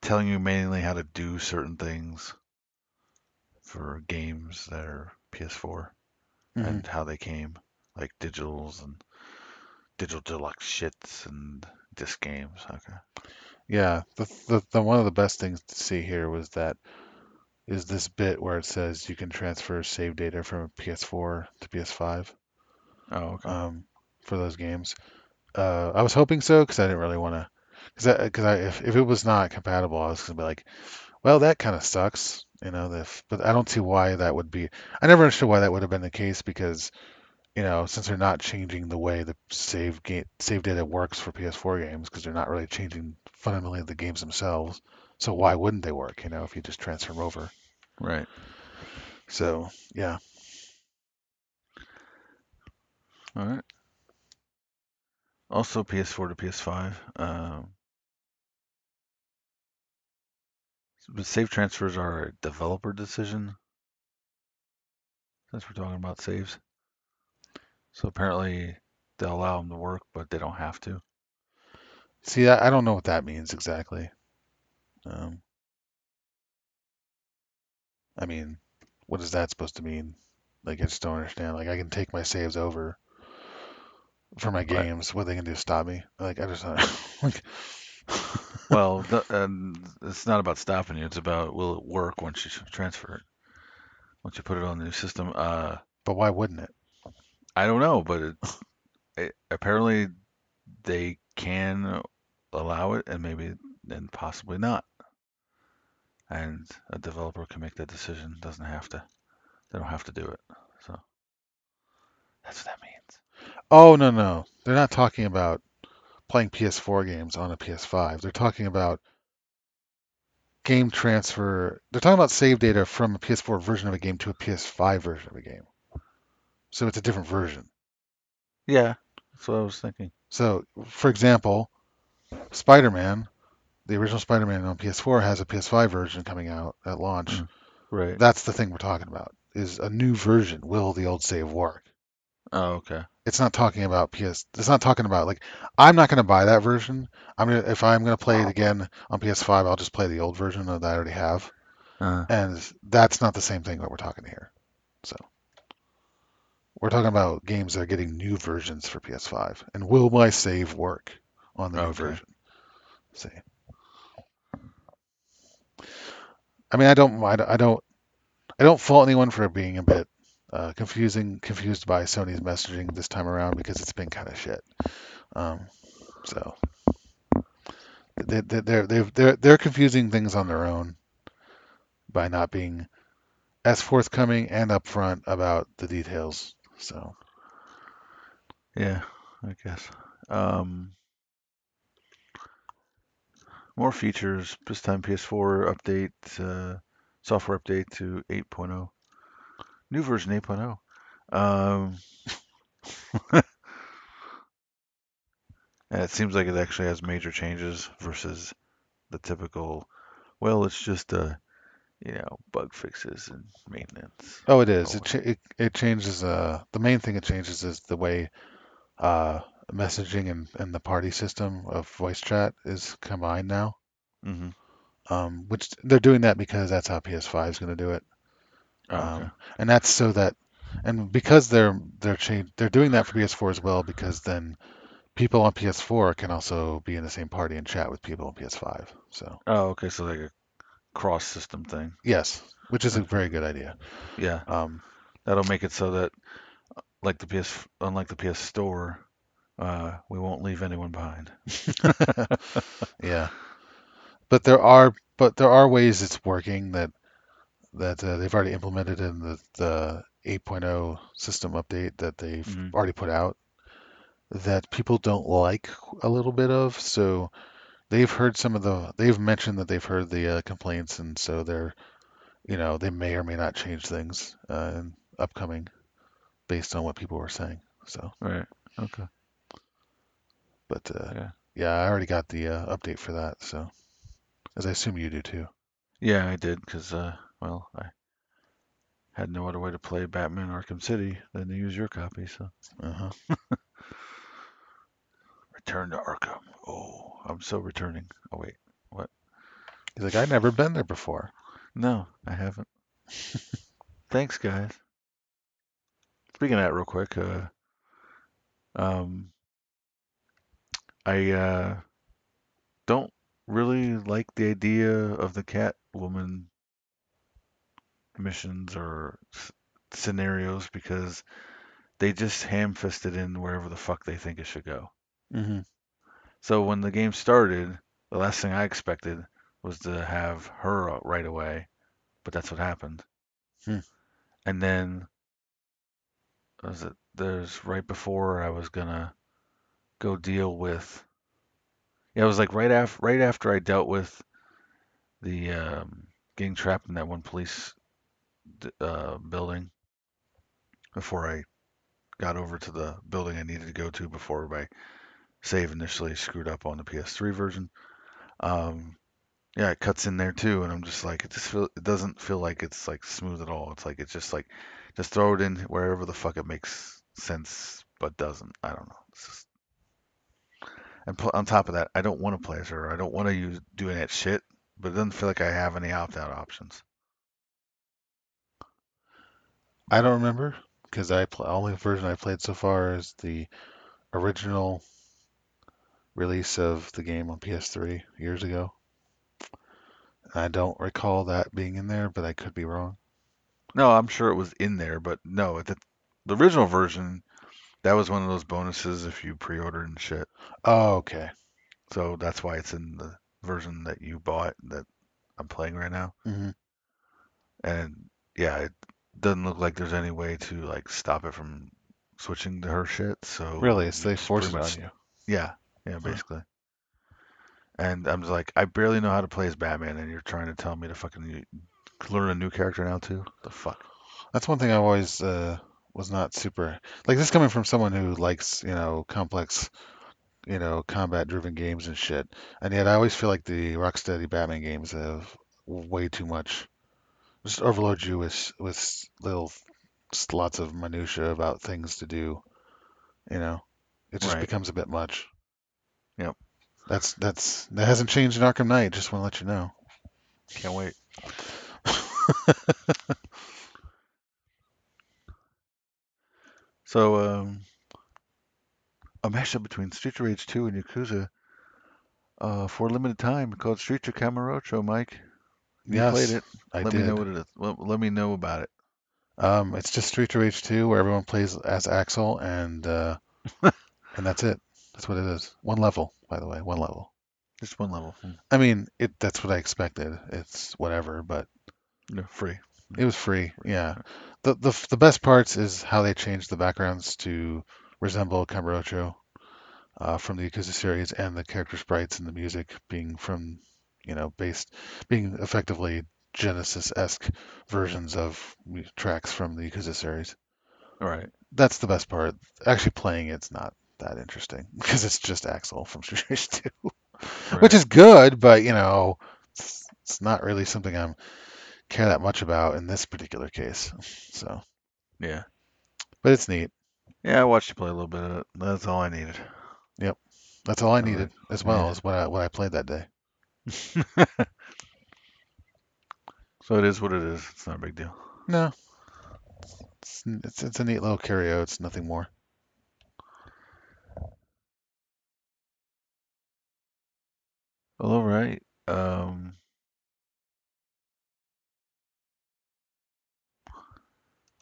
telling you mainly how to do certain things for games that are P S four mm-hmm. and how they came, like digitals and digital deluxe shits and disc games. Okay. Yeah, the, the the one of the best things to see here was that is this bit where it says you can transfer save data from P S four to P S five. Oh, okay. Um, for those games. Uh, I was hoping so because I didn't really want to. Because because I, I, if if it was not compatible, I was gonna be like, well, that kind of sucks, you know. If, but I don't see why that would be. I never understood why that would have been the case because, you know, since they're not changing the way the save game save data works for P S four games, because they're not really changing fundamentally the games themselves. So why wouldn't they work, you know, if you just transfer them over? Right. So, yeah. All right. Also, P S four to P S five. Um, but save transfers are a developer decision. Since we're talking about saves. So apparently they'll allow them to work, but they don't have to. See, I, I don't know what that means exactly. Um, I mean, what is that supposed to mean? Like, I just don't understand. Like, I can take my saves over for my games. Right. What are they going to do, stop me? Like, I just don't like... Well, the, and it's not about stopping you. It's about, will it work once you transfer it? Once you put it on the new system. Uh, but why wouldn't it? I don't know, but it, it, apparently they can allow it, and maybe and possibly not. And a developer can make that decision. Doesn't have to. They don't have to do it. So that's what that means. Oh no no, they're not talking about playing P S four games on a P S five. They're talking about game transfer. They're talking about save data from a P S four version of a game to a P S five version of a game. So it's a different version. Yeah, that's what I was thinking. So, for example, Spider-Man, the original Spider-Man on P S four has a P S five version coming out at launch. Mm, right. That's the thing we're talking about, is a new version. Will the old save work? Oh, okay. It's not talking about P S... It's not talking about, like, I'm not going to buy that version. I'm gonna, If I'm going to play it again on P S five, I'll just play the old version that I already have. Uh. And that's not the same thing that we're talking here. So... We're talking about games that are getting new versions for P S five. And will my save work on the okay. new version? See. I mean, I don't, I don't, I don't fault anyone for being a bit uh, confusing, confused by Sony's messaging this time around, because it's been kind of shit. Um, so they, they, they're they're they're confusing things on their own by not being as forthcoming and upfront about the details. So, yeah, I guess. Um, more features. This time P S four update, uh, software update to eight point oh. New version eight point oh. Um, and it seems like it actually has major changes versus the typical, well, it's just a, you know, bug fixes and maintenance. Oh, it is. It, cha- it it changes. Uh, the main thing it changes is the way uh, messaging and, and the party system of voice chat is combined now. Mm-hmm. Um, which they're doing that because that's how P S five is going to do it. Oh, okay. Um, and that's so that, and because they're they're cha- they're doing that for P S four as well, because then people on P S four can also be in the same party and chat with people on P S five. So. Oh, okay. So like a cross system thing. Yes, which is a very good idea. Yeah. Um, that'll make it so that, like the P S, unlike the P S Store, uh, we won't leave anyone behind. Yeah. But there are, but there are ways it's working that that uh, they've already implemented in the, the eight point oh system update that they've mm-hmm. already put out that people don't like a little bit of. So. They've heard some of the, they've mentioned that they've heard the uh, complaints, and so they're, you know, they may or may not change things uh, in upcoming based on what people were saying. So. Right. Okay. But uh, yeah. yeah, I already got the uh, update for that. So, as I assume you do too. Yeah, I did because, uh, well, I had no other way to play Batman Arkham City than to use your copy. So. Uh huh. Return to Arkham. Oh, I'm so returning. Oh, wait. What? He's like, I've never been there before. No, I haven't. Thanks, guys. Speaking of that real quick, uh, um, I uh, don't really like the idea of the Catwoman missions or s- scenarios because they just ham-fisted in wherever the fuck they think it should go. Mm-hmm. So when the game started, the last thing I expected was to have her right away, but that's what happened. Hmm. And then, what was it? There's right before I was gonna go deal with. Yeah, it was like right after right after I dealt with the um, getting trapped in that one police uh, building before I got over to the building I needed to go to before my save initially screwed up on the P S three version. Um, yeah, it cuts in there too, and I'm just like, it just feel, it doesn't feel like it's like smooth at all. It's like it's just like just throw it in wherever the fuck it makes sense, but doesn't. I don't know. It's just... And on top of that, I don't want to play as her. I don't want to use doing that shit, but it doesn't feel like I have any opt-out options. I don't remember, because I pl- only version I played so far is the original release of the game on P S three years ago. I don't recall that being in there, but I could be wrong. No, I'm sure it was in there, but no, the, the original version... That was one of those bonuses if you pre-ordered and shit. Oh, okay. So that's why it's in the version that you bought that I'm playing right now. Mm-hmm. And yeah, it doesn't look like there's any way to like stop it from switching to her shit. So really, so they force it much, on you. Yeah, yeah, basically. Huh. And I'm just like, I barely know how to play as Batman, and you're trying to tell me to fucking learn a new character now too. The fuck. That's one thing I've always. Uh... was not super, like, this coming from someone who likes, you know, complex, you know, combat driven games and shit, and yet I always feel like the Rocksteady Batman games have way too much, just overload you with with little lots of minutia about things to do, you know. It just right. becomes a bit much. Yep. That's that's that hasn't changed in Arkham Knight, just want to let you know. Can't wait. So, um, a mashup between Streets of Rage Two and Yakuza uh, for a limited time called Streets of Kamurocho, Mike. You yes, played it. I let did. Let me know what it is. Let, let me know about it. Um, it's just Streets of Rage Two, where everyone plays as Axel, and uh, and that's it. That's what it is. One level, by the way. One level. Just one level. Hmm. I mean, it. That's what I expected. It's whatever, but no, free. It was free, yeah. The, the the best parts is how they changed the backgrounds to resemble Kamurocho uh, from the Yakuza series, and the character sprites and the music being from, you know, based, being effectively Genesis-esque versions of tracks from the Yakuza series. All right. That's the best part. Actually playing it's not that interesting, because it's just Axel from Street Rage two, right. Which is good, but, you know, it's, it's not really something I'm... care that much about in this particular case, so yeah, but it's neat. Yeah, I watched you play a little bit of it. That's all I needed. Yep, that's all I needed uh, as well yeah. as what I what I played that day. So it is what it is. It's not a big deal. No, it's it's, it's a neat little carryout. It's nothing more. Well, all right. Um.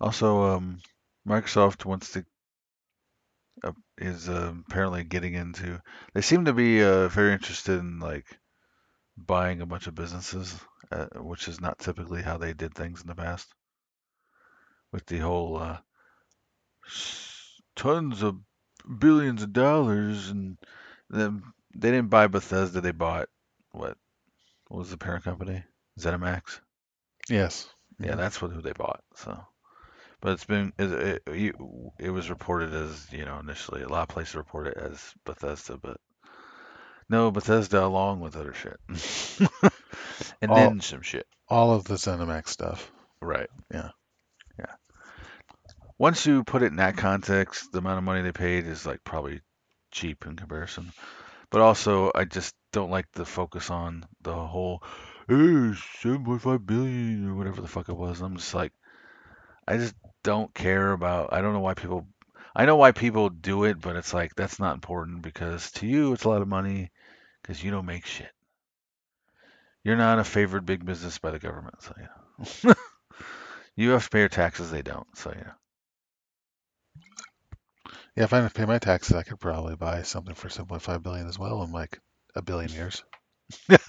Also, um, Microsoft wants to uh, is uh, apparently getting into. They seem to be uh, very interested in like buying a bunch of businesses, uh, which is not typically how they did things in the past. With the whole uh, tons of billions of dollars, and then they didn't buy Bethesda. They bought what? What was the parent company? ZeniMax. Yes. Yeah, that's what who they bought. So. But it's been it, it, it was reported as, you know, initially a lot of places report it as Bethesda, but no, Bethesda along with other shit. And all, then some shit. All of the ZeniMax stuff. Right. Yeah. Yeah. Once you put it in that context, the amount of money they paid is like probably cheap in comparison. But also, I just don't like the focus on the whole hey, seven point five billion or whatever the fuck it was. I'm just like, I just don't care about, I don't know why people, I know why people do it, but it's like, that's not important, because to you, it's a lot of money, because you don't make shit. You're not a favored big business by the government, so yeah. You have to pay your taxes, they don't, so yeah. Yeah, if I didn't pay my taxes, I could probably buy something for seven point five billion dollars as well in like a billion years. That's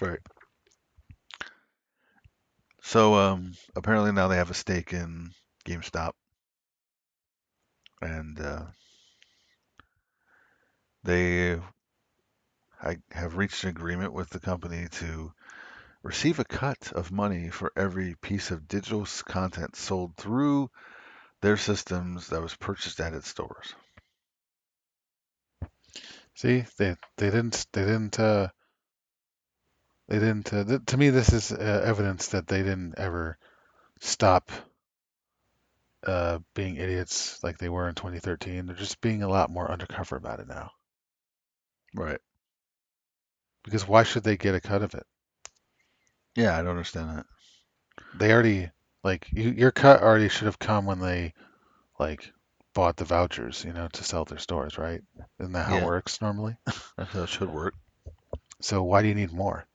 right. So, um, apparently now they have a stake in GameStop, and uh, they I have reached an agreement with the company to receive a cut of money for every piece of digital content sold through their systems that was purchased at its stores. See, they they didn't they didn't uh, they didn't uh, th- to me this is uh, evidence that they didn't ever stop uh, being idiots like they were in twenty thirteen. They're just being a lot more undercover about it now. Right. Because why should they get a cut of it? Yeah, I don't understand that. They already, like, you, your cut already should have come when they, like, bought the vouchers, you know, to sell their stores, right? Isn't that how yeah. it works normally? That's how it should work. So why do you need more?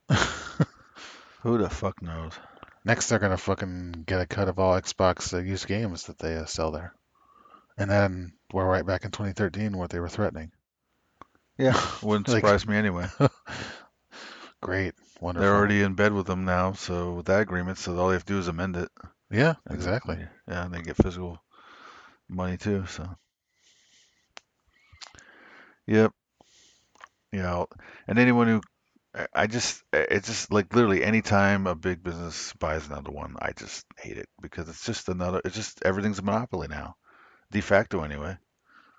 Who the fuck knows? Next, they're going to fucking get a cut of all Xbox uh, used games that they uh, sell there. And then we're right back in twenty thirteen where they were threatening. Yeah, wouldn't like, surprise me anyway. Great, wonderful. They're already in bed with them now, so with that agreement, so all they have to do is amend it. Yeah, and exactly. They, yeah, and they get physical money too, so. Yep. You know, and anyone who, I just, it's just like literally any time a big business buys another one, I just hate it because it's just another, it's just, everything's a monopoly now. De facto anyway.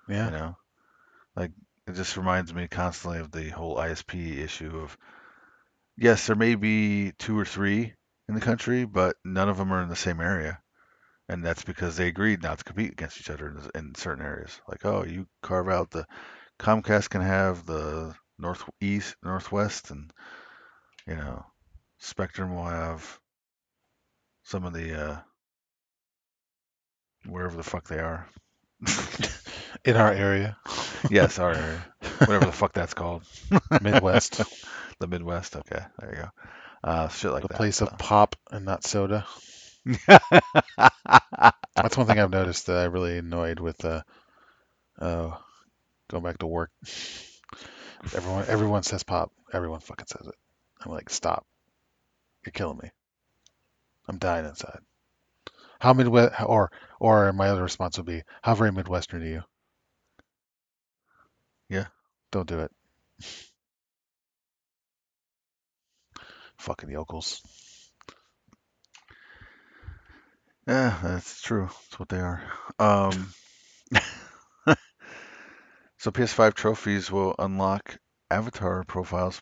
Yeah. You know, like. It just reminds me constantly of the whole I S P issue of, yes, there may be two or three in the country, but none of them are in the same area. And that's because they agreed not to compete against each other in, in certain areas. Like, oh, you carve out the Comcast can have the Northeast, Northwest, and, you know, Spectrum will have some of the, uh, wherever the fuck they are. In our area. Yes, our area. Whatever the fuck that's called. Midwest. The Midwest, okay. There you go. Uh, shit like the that. The place so. of pop and not soda. That's one thing I've noticed that I really annoyed with uh, uh, going back to work. Everyone everyone says pop. Everyone fucking says it. I'm like, stop. You're killing me. I'm dying inside. How Midwest, or or my other response would be, how very Midwestern are you? Yeah. Don't do it. Fucking yokels. Yeah, that's true. That's what they are. Um, so P S five trophies will unlock avatar profiles,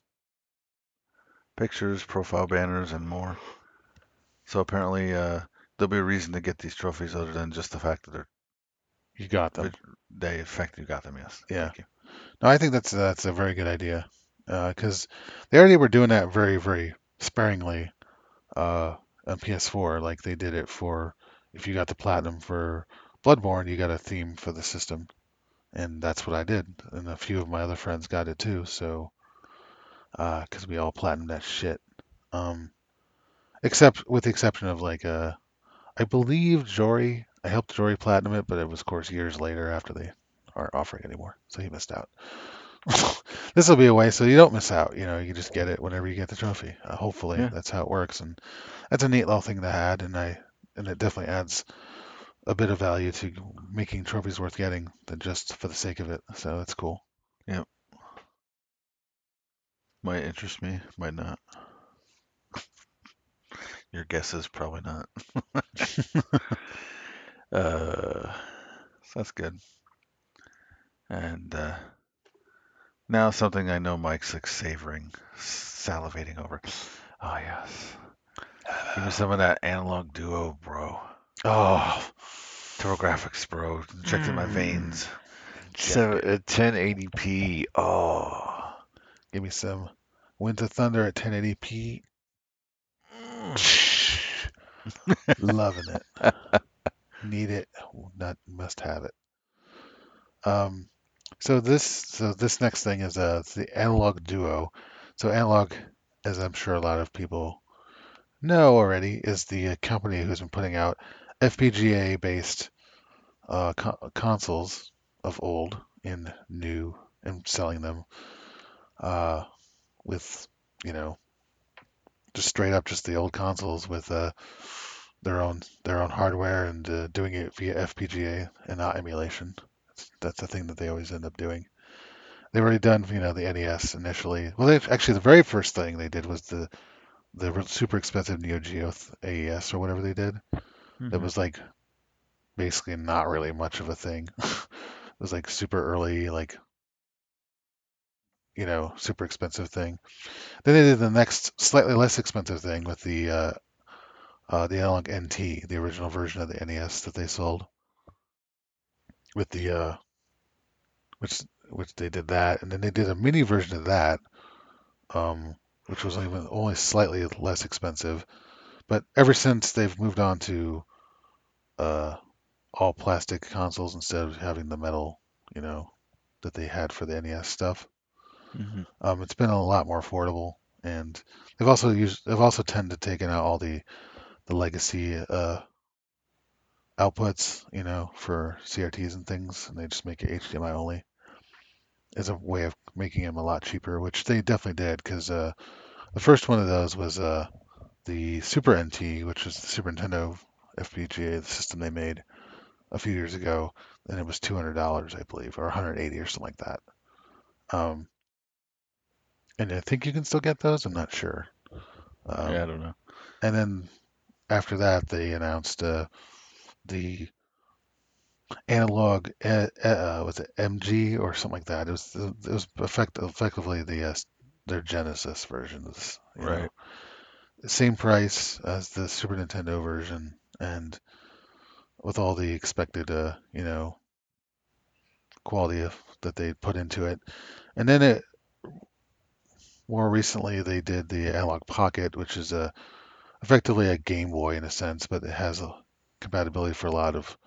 pictures, profile banners, and more. So apparently... Uh, There'll be a reason to get these trophies other than just the fact that they're... You got them. They, in fact, you got them, yes. Yeah. Thank you. No, I think that's that's a very good idea. Because uh, they already were doing that very, very sparingly uh, on P S four. Like, they did it for... If you got the Platinum for Bloodborne, you got a theme for the system. And that's what I did. And a few of my other friends got it, too. So... Because uh, we all Platinumed that shit. Um, except... With the exception of, like, a... I believe Jory, I helped Jory Platinum it, but it was, of course, years later after they aren't offering anymore. So he missed out. This will be a way so you don't miss out. You know, you just get it whenever you get the trophy. Uh, hopefully, yeah. That's how it works. And that's a neat little thing to add, and I and it definitely adds a bit of value to making trophies worth getting than just for the sake of it. So that's cool. Yep. Might interest me, might not. Your guess is probably not. uh, so that's good. And uh, now something I know Mike's like savoring, salivating over. Oh, yes. Give me some of that Analog Duo, bro. Oh, TurboGrafx, bro. Injected mm. my veins. So, uh, ten eighty p. Oh. Give me some Winter Thunder at ten eighty p. Loving it. Need it. Not must have it. Um, so this so this next thing is uh, it's the Analog Duo. So Analog, as I'm sure a lot of people know already, is the company who's been putting out F P G A-based uh, co- consoles of old and new and selling them uh, with, you know, just straight up just the old consoles with uh, their own their own hardware and uh, doing it via F P G A and not emulation. That's the thing that they always end up doing. they've already done, you know, the N E S initially. Well, they've actually the very first thing they did was the the super expensive Neo Geo A E S or whatever they did. Mm-hmm. That was like basically not really much of a thing. It was like super early, like, you know, super expensive thing. Then they did the next slightly less expensive thing with the uh, uh, the Analog N T, the original version of the N E S that they sold. With the uh, which which they did that, and then they did a mini version of that, um, which was even only slightly less expensive. But ever since they've moved on to uh, all plastic consoles instead of having the metal, you know, that they had for the N E S stuff. Mm-hmm. Um, it's been a lot more affordable, and they've also used they've also tended to taken out all the the legacy uh, outputs, you know, for C R Ts and things, and they just make it H D M I only as a way of making them a lot cheaper, which they definitely did, because uh, the first one of those was uh, the Super N T, which was the Super Nintendo F P G A, the system they made a few years ago, and it was two hundred dollars, I believe, or one hundred eighty dollars or something like that. Um, And I think you can still get those. I'm not sure. Um, yeah, I don't know. And then after that, they announced uh, the analog uh, uh, was it M G or something like that. It was it was effect, effectively the uh, their Genesis versions, right? Know. Same price as the Super Nintendo version, and with all the expected uh, you know quality of, that they put into it, and then it. More recently, they did the Analog Pocket, which is a effectively a Game Boy in a sense, but it has a compatibility for a lot of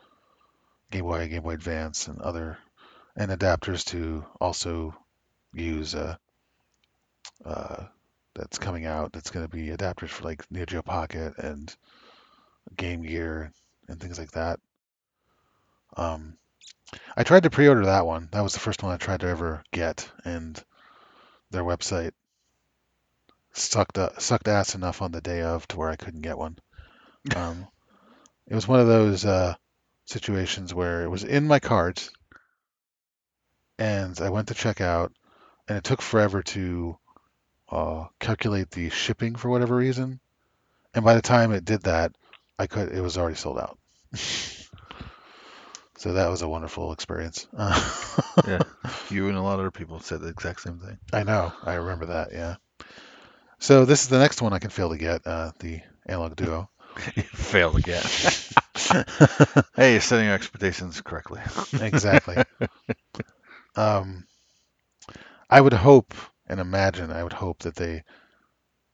Game Boy, Game Boy Advance, and other and adapters to also use. Uh, uh, that's coming out. That's going to be adapters for like Neo Geo Pocket and Game Gear and things like that. Um, I tried to pre-order that one. That was the first one I tried to ever get, and their website sucked up, sucked ass enough on the day of to where I couldn't get one. Um, it was one of those uh, situations where it was in my cart, and I went to check out, and it took forever to uh, calculate the shipping for whatever reason. And by the time it did that, I could it was already sold out. So that was a wonderful experience. Yeah, you and a lot of other people said the exact same thing. I know. I remember that, yeah. So this is the next one I can fail to get, uh, the Analog Duo. Fail to get. Hey, you're setting your expectations correctly. Exactly. um, I would hope and imagine, I would hope that they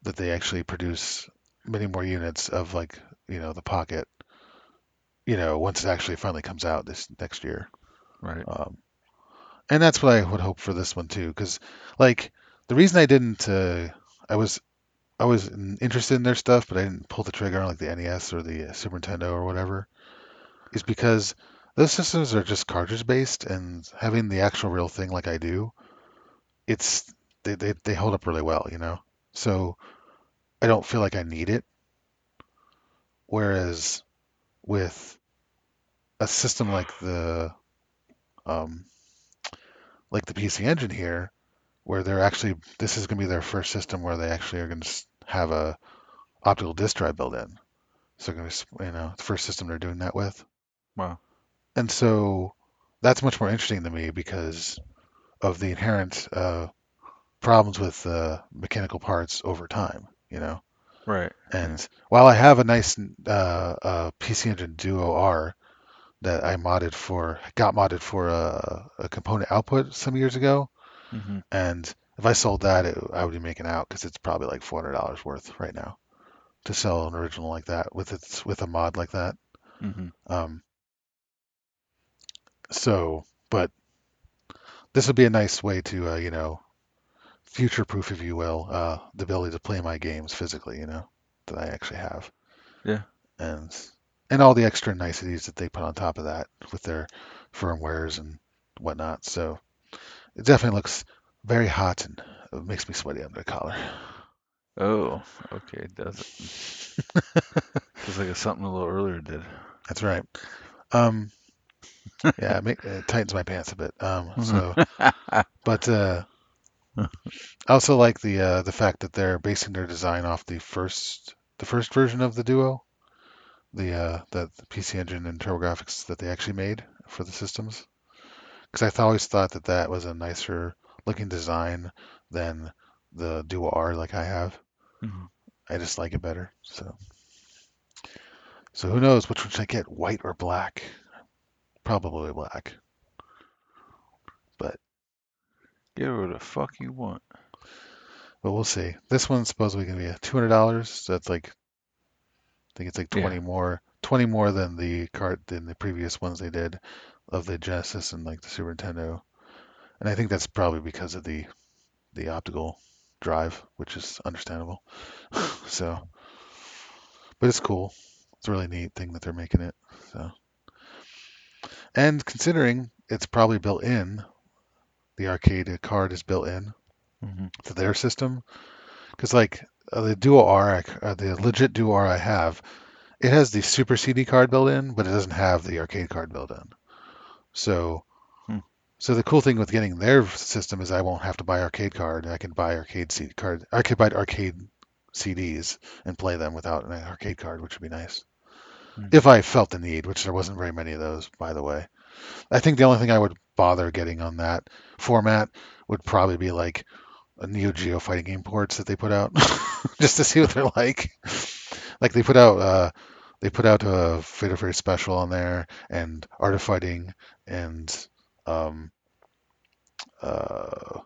that they actually produce many more units of, like, you know, the Pocket. You know, once it actually finally comes out this next year. Right. Um, and that's what I would hope for this one, too. Because, like, the reason I didn't, uh, I was I was interested in their stuff, but I didn't pull the trigger on, like, the N E S or the Super Nintendo or whatever, is because those systems are just cartridge-based, and having the actual real thing like I do, it's they, they, they hold up really well, you know? So I don't feel like I need it. Whereas with a system like the um, like the P C Engine here, where they're actually this is going to be their first system where they actually are going to have a optical disk drive built in. So they're going to, you know, the first system they're doing that with. Wow. And so that's much more interesting to me because of the inherent uh, problems with uh, mechanical parts over time, you know. Right. And yeah. While I have a nice uh, uh, P C Engine Duo R that I modded for, got modded for a, a component output some years ago, mm-hmm. and if I sold that, it, I would be making out because it's probably like four hundred dollars worth right now to sell an original like that with its with a mod like that. Mm-hmm. Um. So, but this would be a nice way to, uh, you know. future-proof, if you will, uh, the ability to play my games physically, you know, that I actually have. Yeah. And and all the extra niceties that they put on top of that with their firmwares and whatnot. So it definitely looks very hot and it makes me sweaty under the collar. Oh, okay. It does it? It's like a, something a little earlier did. That's right. Um, Yeah, it, make, it tightens my pants a bit. Um, so, but uh, I also like the uh, the fact that they're basing their design off the first the first version of the Duo, the uh, the, the P C Engine and TurboGrafx that they actually made for the systems. Because I always thought that that was a nicer looking design than the Duo R like I have. Mm-hmm. I just like it better. So, so who knows which one should I get, white or black? Probably black. But get whatever the fuck you want. But we'll see. This one's supposedly gonna be a two hundred dollars. So that's like, I think it's like twenty yeah. more, twenty more than the cart than the previous ones they did of the Genesis and like the Super Nintendo. And I think that's probably because of the the optical drive, which is understandable. So, but it's cool. It's a really neat thing that they're making it. So, and considering it's probably built in, the arcade card is built in mm-hmm. to their system. Because like uh, the Duo R, uh, the legit Duo R I have, it has the Super C D card built in, but it doesn't have the arcade card built in. So, hmm. so the cool thing with getting their system is I won't have to buy arcade card. I can buy arcade C D card. I could buy arcade C Ds and play them without an arcade card, which would be nice. Hmm. If I felt the need, which there wasn't very many of those, by the way. I think the only thing I would bother getting on that format would probably be like a Neo Geo fighting game ports that they put out, just to see what they're like. Like they put out. Uh, They put out a Fatal Fury Special on there, and Art of Fighting, and um, uh,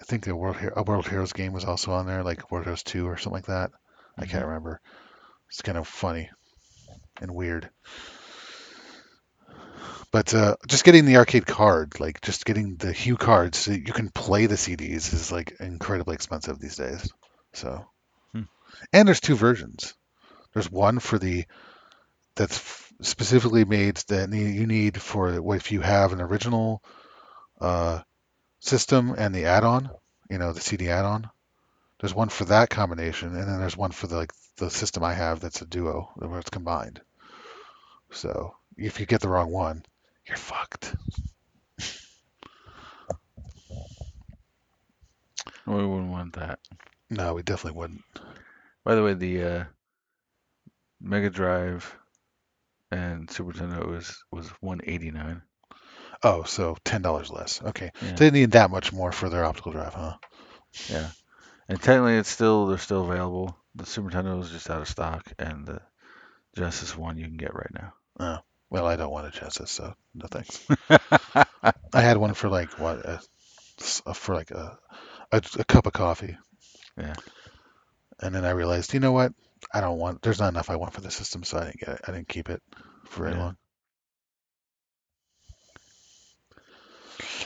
I think the World Hero, World Heroes game was also on there, like World Heroes Two or something like that. Mm-hmm. I can't remember. It's kind of funny and weird. But uh, just getting the arcade card, like just getting the Hue cards so you can play the C Ds is like incredibly expensive these days. So, hmm. and there's two versions. There's one for the that's specifically made that you need for if you have an original uh, system and the add-on, you know, the C D add-on. There's one for that combination, and then there's one for the like the system I have that's a Duo where it's combined. So if you get the wrong one, you're fucked. We wouldn't want that. No, we definitely wouldn't. By the way, the uh... Mega Drive and Super Nintendo was was one eighty-nine. Oh, so ten dollars less. Okay, yeah. So they didn't need that much more for their optical drive, huh? Yeah, and technically, it's still they're still available. The Super Nintendo is just out of stock, and the Genesis one you can get right now. Oh, well, I don't want a Genesis, so no thanks. I had one for like what, a, for like a, a a cup of coffee. Yeah, and then I realized, you know what? I don't want. There's not enough I want for the system, so I didn't get it. I didn't keep it for very yeah. long.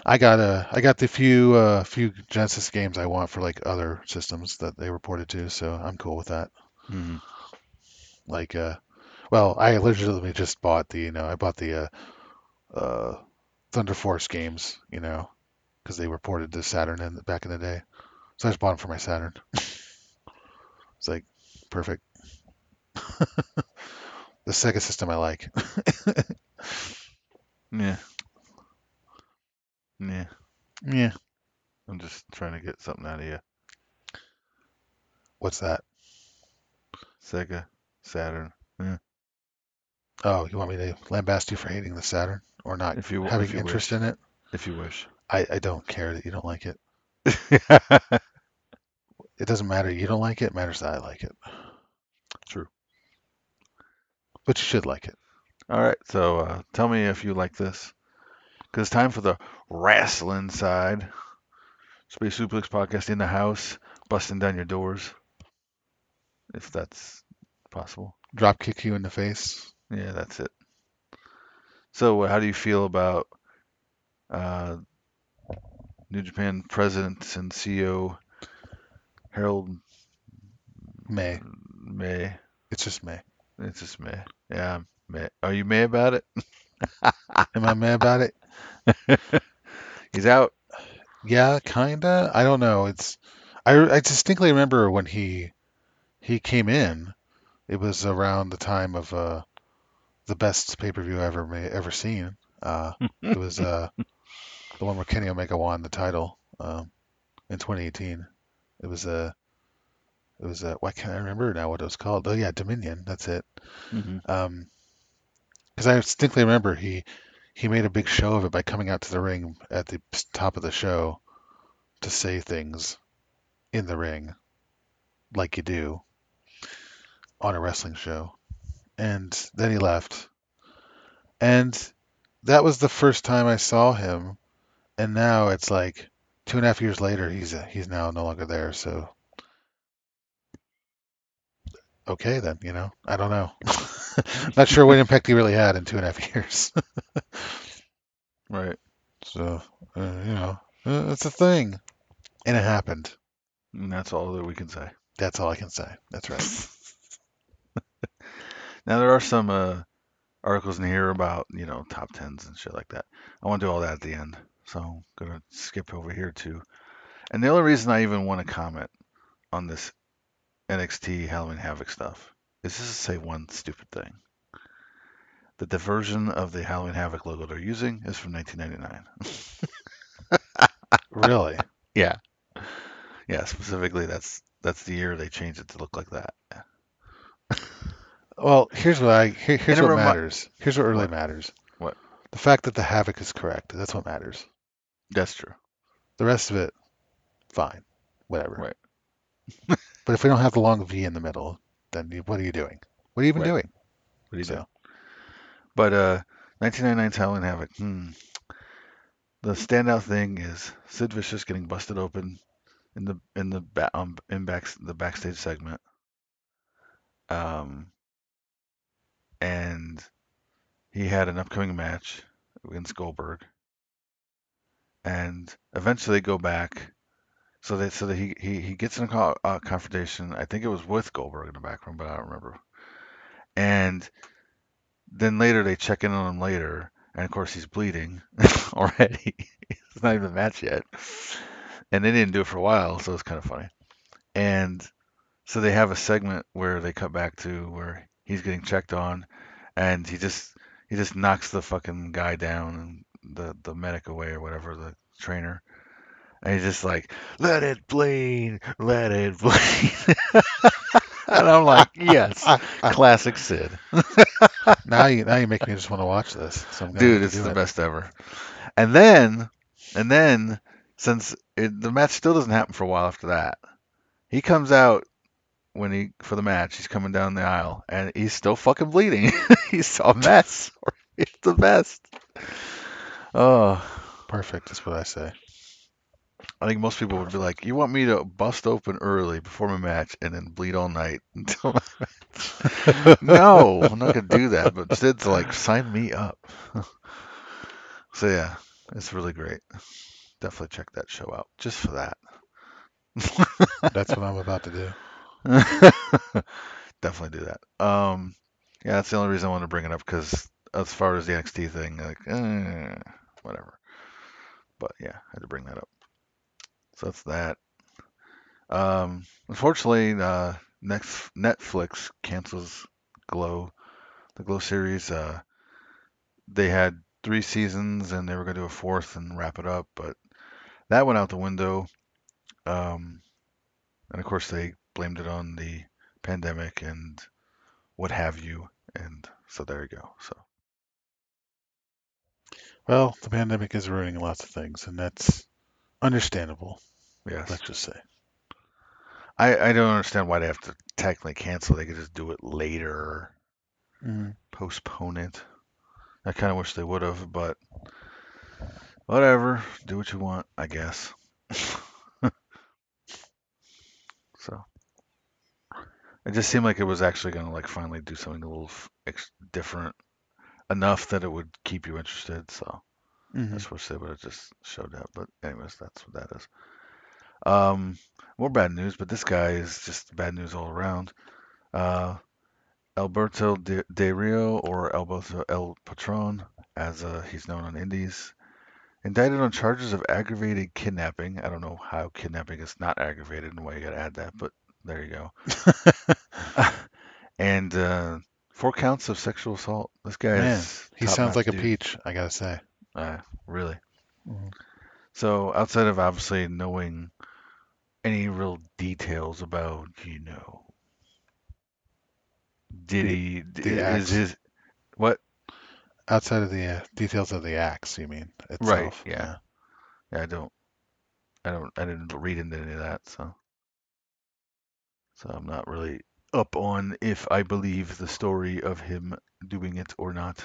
I got a. I got the few uh, few Genesis games I want for like other systems that they reported to, so I'm cool with that. Mm-hmm. Like, uh, well, I literally just bought the. You know, I bought the uh, uh, Thunder Force games. You know, because they reported to Saturn in the, back in the day, so I just bought them for my Saturn. It's like. Perfect. The Sega system I like. Yeah. Yeah. Yeah. I'm just trying to get something out of you. What's that? Sega, Saturn. Yeah. Oh, you want me to lambast you for hating the Saturn or not if you, having if you interest wish. in it? If you wish. I, I don't care that you don't like it. It doesn't matter you don't like it. It matters that I like it. True. But you should like it. All right. So uh, tell me if you like this. Because it's time for the wrestling side. Space Suplex Podcast in the house. Busting down your doors. If that's possible. Drop kick you in the face. Yeah, that's it. So uh, how do you feel about uh, New Japan President and C E O... Harold May. May. It's just May. It's just May. Yeah, May. Are you May about it? Am I May about it? He's out. Yeah, kinda. I don't know. It's. I, I distinctly remember when he he came in. It was around the time of uh the best pay-per-view I've ever, made, ever seen. Uh, it was uh, the one where Kenny Omega won the title um, in twenty eighteen. It was a... Uh, It was a, why can't I remember now what it was called? Oh yeah, Dominion. That's it. Mm-hmm. Um, because I distinctly remember he he made a big show of it by coming out to the ring at the top of the show to say things in the ring, like you do on a wrestling show, and then he left. And that was the first time I saw him, and now it's like two and a half years later. He's a, he's now no longer there, so. Okay then, you know, I don't know. Not sure what impact he really had in two and a half years. Right. So, uh, you know, uh, it's a thing. And it happened. And that's all that we can say. That's all I can say. That's right. Now there are some uh, articles in here about, you know, top tens and shit like that. I want to do all that at the end. So I'm going to skip over here too. And the only reason I even want to comment on this N X T Halloween Havoc stuff is just to say one stupid thing. That the version of the Halloween Havoc logo they're using is from nineteen ninety-nine. Really? Yeah. Yeah, specifically, that's that's the year they changed it to look like that. Well, here's what I here, here's what remi- matters. Here's what really what? matters. What? The fact that the Havoc is correct. That's what matters. That's true. The rest of it, fine. Whatever. Right. But if we don't have the long V in the middle, then what are you doing? What are you even right. doing? What are you so. doing? But uh, nineteen ninety-nine's Halloween Havoc. Hmm. The standout thing is Sid Vicious getting busted open in the in the ba- um, in back the backstage segment. Um. And he had an upcoming match against Goldberg, and eventually go back. So that so that he, he, he gets in a co- uh, confrontation. I think it was with Goldberg in the back room, but I don't remember. And then later they check in on him later, and of course he's bleeding already. It's not even a match yet. And they didn't do it for a while, so it's kind of funny. And so they have a segment where they cut back to where he's getting checked on, and he just he just knocks the fucking guy down, and the the medic away or whatever, the trainer. And he's just like, let it bleed, let it bleed. And I'm like, yes, classic Sid. now you now you make me just want to watch this. So I'm Dude, it's the it. best ever. And then, and then, since it, the match still doesn't happen for a while after that, he comes out when he for the match. He's coming down the aisle, and he's still fucking bleeding. He's a mess. It's the best. Oh, perfect is what I say. I think most people would be like, you want me to bust open early before my match and then bleed all night until my match? No, I'm not going to do that. But Sid's like, sign me up. So, yeah, it's really great. Definitely check that show out just for that. That's what I'm about to do. Definitely do that. Um, yeah, that's the only reason I wanted to bring it up, because as far as the N X T thing, like, eh, whatever. But, yeah, I had to bring that up. So that's that. Um, unfortunately, uh, next Netflix cancels Glow, the Glow series. Uh, they had three seasons, and they were going to do a fourth and wrap it up, but that went out the window. Um, and of course, they blamed it on the pandemic and what have you. And so there you go. So. Well, the pandemic is ruining lots of things, and that's understandable. Yes. Let's just say. I, I don't understand why they have to technically cancel. They could just do it later. Mm-hmm. Postpone it. I kind of wish they would have, but whatever. Do what you want, I guess. So. It just seemed like it was actually going to like finally do something a little ex- different. Enough that it would keep you interested, so. Mm-hmm. I just wish they would have just showed up. But anyways, that's what that is. Um, more bad news, but this guy is just bad news all around. Uh, Alberto De, De Rio, or Alberto El Patron, as uh, he's known on Indies, indicted on charges of aggravated kidnapping. I don't know how kidnapping is not aggravated and why you got to add that, but there you go. And uh, Four counts of sexual assault. This guy Man, is he sounds like dude. a peach, I gotta say. Uh, really. Mm-hmm. So outside of obviously knowing any real details about, you know, did he? The, the is axe. his what? Outside of the uh, details of the axe, you mean? Itself. Right. Yeah. yeah. Yeah. I don't. I don't. I didn't read into any of that, so. So I'm not really up on if I believe the story of him doing it or not.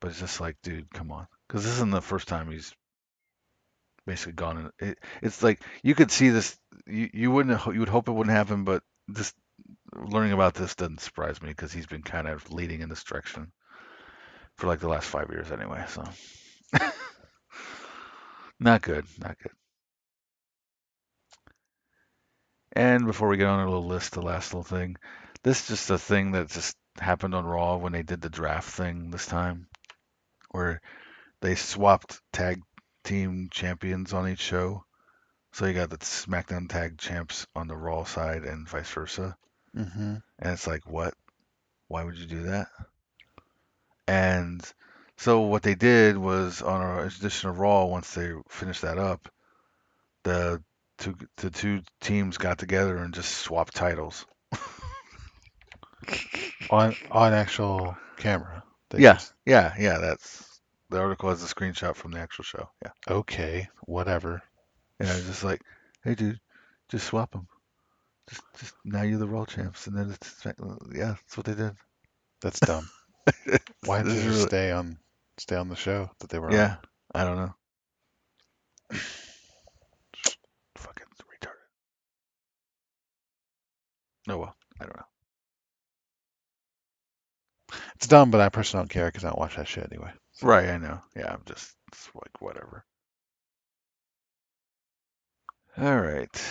But it's just like, dude, come on, because this isn't the first time he's basically gone. And it, it's like you could see this. You you wouldn't. You would hope it wouldn't happen, but this. Learning about this doesn't surprise me because he's been kind of leading in this direction for like the last five years anyway. So not good, not good. And before we get on our little list, the last little thing, this is just a thing that just happened on Raw when they did the draft thing this time, where they swapped tag team champions on each show. So you got the SmackDown tag champs on the Raw side and vice versa. Mm-hmm. And it's like, what? Why would you do that? And so what they did was on our edition of Raw, once they finished that up, the two the two teams got together and just swapped titles on on actual camera. Yeah, just... yeah, yeah. That's the article has a screenshot from the actual show. Yeah. Okay, whatever. And I was just like, hey, dude, just swap them. Just, just now you're the Raw champs, and then it's yeah, that's what they did. That's dumb. Why did you really... stay on stay on the show that they were yeah, on? Yeah, I don't know. Fucking retarded. Oh well, I don't know. It's dumb, but I personally don't care because I don't watch that shit anyway. So. Right, I know. Yeah, I'm just it's like whatever. All right.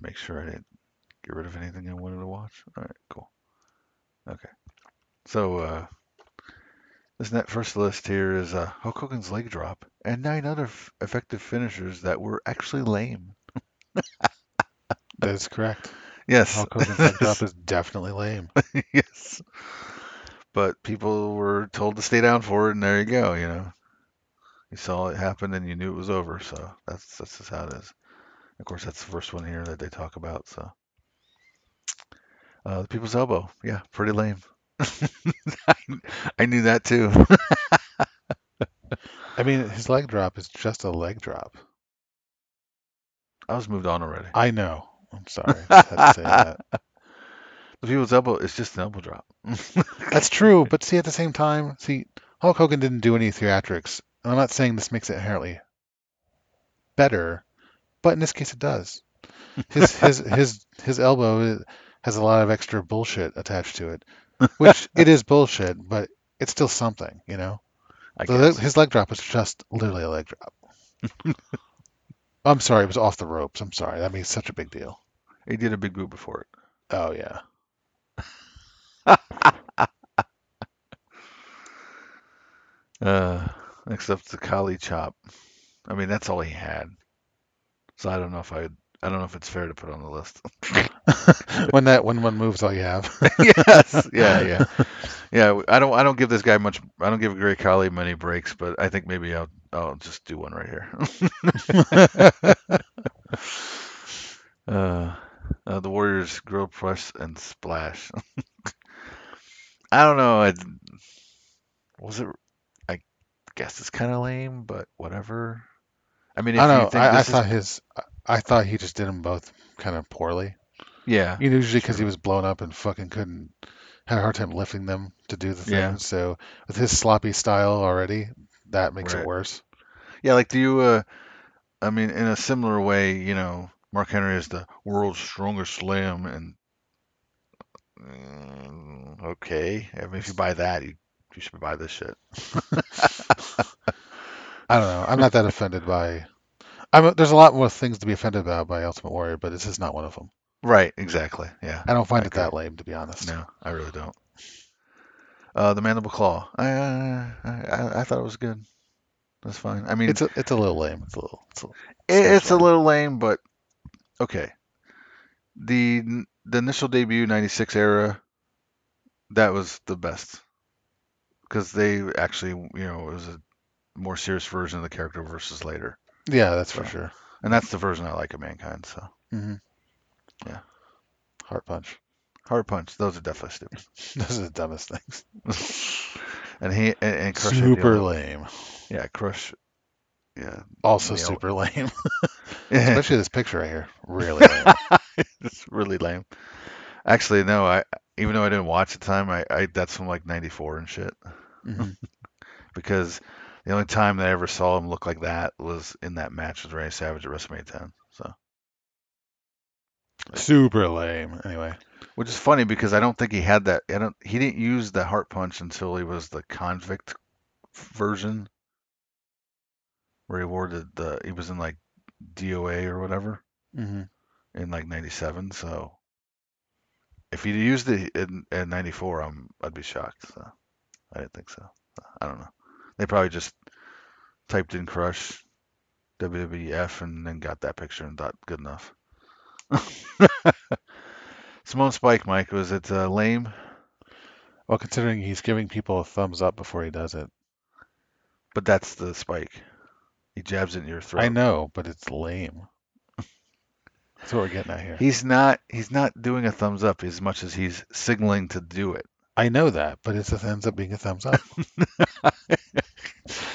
Make sure I didn't get rid of anything I wanted to watch. All right, cool. Okay. So, uh, this net first list here is uh, Hulk Hogan's leg drop and nine other f- effective finishers that were actually lame. That is correct. Yes. Hulk Hogan's leg drop is definitely lame. Yes. But people were told to stay down for it, and there you go, you know. You saw it happen, and you knew it was over, so that's, that's just how it is. Of course, that's the first one here that they talk about. So, uh, The People's Elbow. Yeah, pretty lame. I, I knew that too. I mean, his leg drop is just a leg drop. I was moved on already. I know. I'm sorry. I had to say that. The People's Elbow is just an elbow drop. That's true. But see, at the same time, see, Hulk Hogan didn't do any theatrics. And I'm not saying this makes it inherently better. But in this case, it does. His his his his elbow has a lot of extra bullshit attached to it, which it is bullshit, but it's still something, you know. I so guess. His leg drop was just literally a leg drop. I'm sorry, it was off the ropes. I'm sorry, that made such a big deal. He did a big boot before it. Oh yeah. uh, next up, the Kali chop. I mean, that's all he had. So I don't know if I I don't know if it's fair to put on the list. when that when one moves, all you have. Yes. Yeah. Yeah. Yeah. I don't I don't give this guy much. I don't give Great Khali many breaks, but I think maybe I'll I'll just do one right here. uh, uh, the Warriors grill press and splash. I don't know. I was it. I guess it's kind of lame, but whatever. I mean, if I don't you know. Think I, I is... thought his, I thought he just did them both kind of poorly. Yeah. You know, usually because sure. he was blown up and fucking couldn't had a hard time lifting them to do the thing. Yeah. So with his sloppy style already, that makes right. it worse. Yeah, like do you? Uh, I mean, in a similar way, you know, Mark Henry is the world's strongest slam, and um, okay, I mean, if you buy that, you you should buy this shit. I don't know. I'm not that offended by... I'm, there's a lot more things to be offended about by Ultimate Warrior, but this is not one of them. Right, exactly. Yeah. I don't find I it agree. that lame, to be honest. No, I really don't. Uh, the Mandible Claw. I, I, I I thought it was good. That's fine. I mean... It's a, it's a little lame. It's a little... It's a, it's it, it's lame. a little lame, but... Okay. The, the initial debut, ninety-six era, that was the best, because they actually, you know, it was a more serious version of the character versus later. Yeah, that's so, for sure. And that's the version I like of Mankind. So, mm-hmm. yeah, Heart Punch. Heart Punch. Those are definitely stupid. Those are the dumbest things. and he and, and Crush super lame. Yeah, Crush. Yeah. Also Neo. Super lame. Especially this picture right here. Really lame. It's really lame. Actually, no. I even though I didn't watch at the time, I, I that's from like ninety-four and shit. Mm-hmm. Because the only time that I ever saw him look like that was in that match with Randy Savage at WrestleMania ten. So super lame. Anyway, which is funny because I don't think he had that. I don't. He didn't use the Heart Punch until he was the Convict version, where he wore the, the he was in like D O A or whatever mm-hmm. in like ninety-seven. So if he'd used it in, in ninety-four, I'm I'd be shocked. So I didn't think so. I don't know. They probably just typed in Crush, W W F, and then got that picture and thought, good enough. Simone Spike, Mike, was it uh, lame? Well, considering he's giving people a thumbs up before he does it. But that's the spike. He jabs it in your throat. I know, but it's lame. That's what we're getting at here. He's not He's not doing a thumbs up as much as he's signaling to do it. I know that, but it ends up being a thumbs up.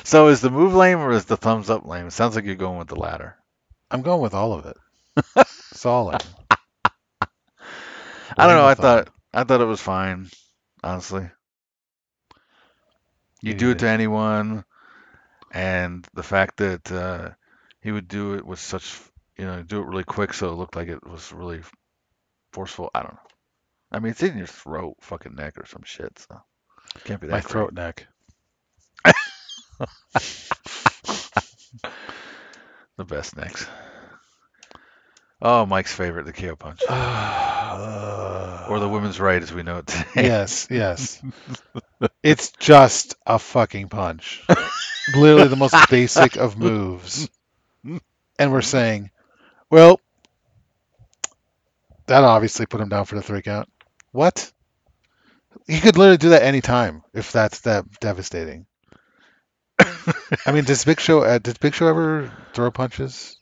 So is the move lame or is the thumbs up lame? It sounds like you're going with the latter. I'm going with all of it. Solid. I don't know. I thought I thought it was fine, honestly. You, you do it to anyone, and the fact that uh, he would do it with such, you know, do it really quick, so it looked like it was really forceful. I don't know. I mean, it's in your throat, fucking neck, or some shit. So it can't be that. My throat, neck. The best necks. Oh, Mike's favorite, the K O punch, uh, or the women's right as we know it today. Yes, yes. It's just a fucking punch. Literally the most basic of moves, and we're saying, well, that obviously put him down for the three count. What? He could literally do that any time if that's that devastating. I mean, does Big Show uh, did Big Show ever throw punches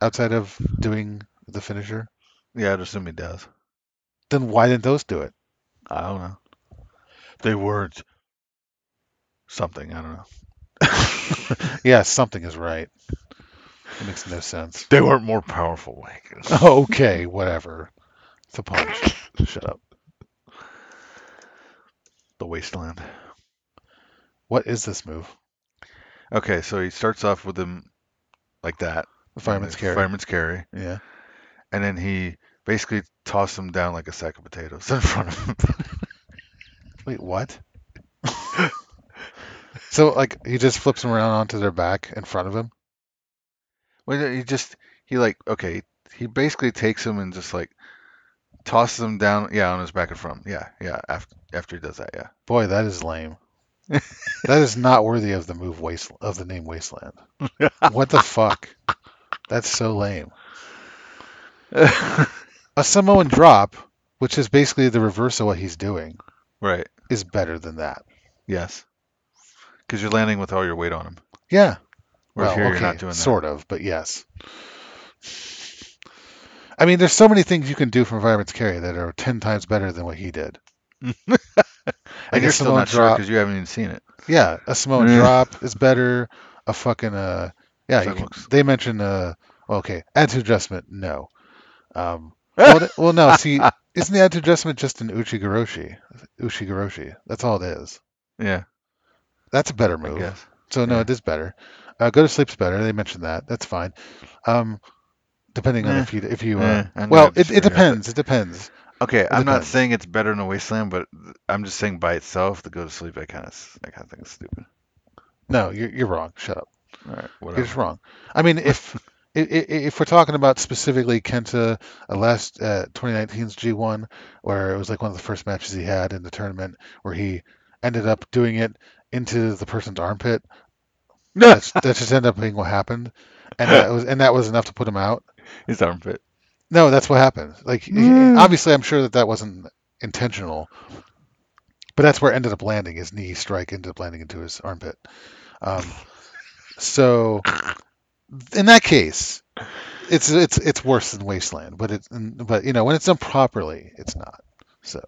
outside of doing the finisher? Yeah, I'd assume he does. Then why didn't those do it? I don't know. They weren't something. I don't know. Yeah, something is right. It makes no sense. They weren't more powerful. Like, oh, okay, whatever. It's a punch. Shut up. The Wasteland. What is this move? Okay, so he starts off with him like that. The fireman's carry. Fireman's carry. Yeah. And then he basically tossed him down like a sack of potatoes in front of him. Wait, what? So, like, he just flips them around onto their back in front of him? Well, he just, he like, okay, he basically takes him and just, like, tosses him down, yeah, on his back in front of him. Yeah, yeah, after, after he does that, yeah. Boy, that is lame. That is not worthy of the move waste of the name Wasteland. What the fuck? That's so lame. A Samoan drop, which is basically the reverse of what he's doing, right, is better than that. Yes, because you're landing with all your weight on him. Yeah. Whereas well, here okay, you're not doing sort that. Sort of, but yes. I mean, there's so many things you can do from Environment's Carry that are ten times better than what he did. And you're still not sure because you haven't even seen it. Yeah, a Samoan drop is better. A fucking uh, yeah. You can, they mentioned uh, well, okay, attitude adjustment. No, um, well, well, no. See, isn't the attitude adjustment just an Uchigoroshi? Uchigoroshi. That's all it is. Yeah, that's a better move. I guess. So no, yeah. It is better. Uh, go to sleep's better. They mentioned that. That's fine. Um, depending eh. on if you if you uh, eh. well, it, it depends. It depends. Okay, I'm not saying it's better than a Wasteland, but I'm just saying by itself, the go to sleep, I kind of I kind of think it's stupid. No, you're you're wrong. Shut up. All right, whatever. You're just wrong. I mean, if if, if we're talking about specifically Kenta uh, last uh, twenty nineteen's G one, where it was like one of the first matches he had in the tournament, where he ended up doing it into the person's armpit. No, that's, that just ended up being what happened, and that was and that was enough to put him out. His armpit. No, that's what happened. Like, mm. Obviously, I'm sure that that wasn't intentional, But that's where it ended up landing. His knee strike ended up landing into his armpit. Um, so in that case, it's it's it's worse than Wasteland. But it but you know when it's done properly, it's not. So.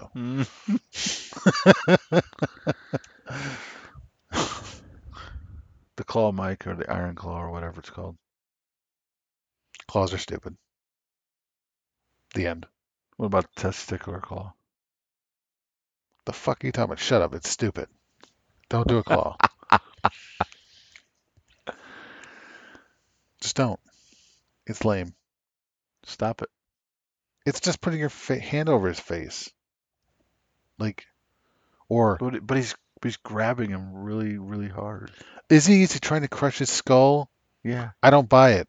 The claw mic or the iron claw or whatever it's called. Claws are stupid. The end. What about the testicular claw? The fuck are you talking about? Shut up. It's stupid. Don't do a claw. Just don't. It's lame. Stop it. It's just putting your fa- hand over his face. Like, or... But, but he's he's grabbing him really, really hard. Is he? Is he trying to crush his skull? Yeah. I don't buy it.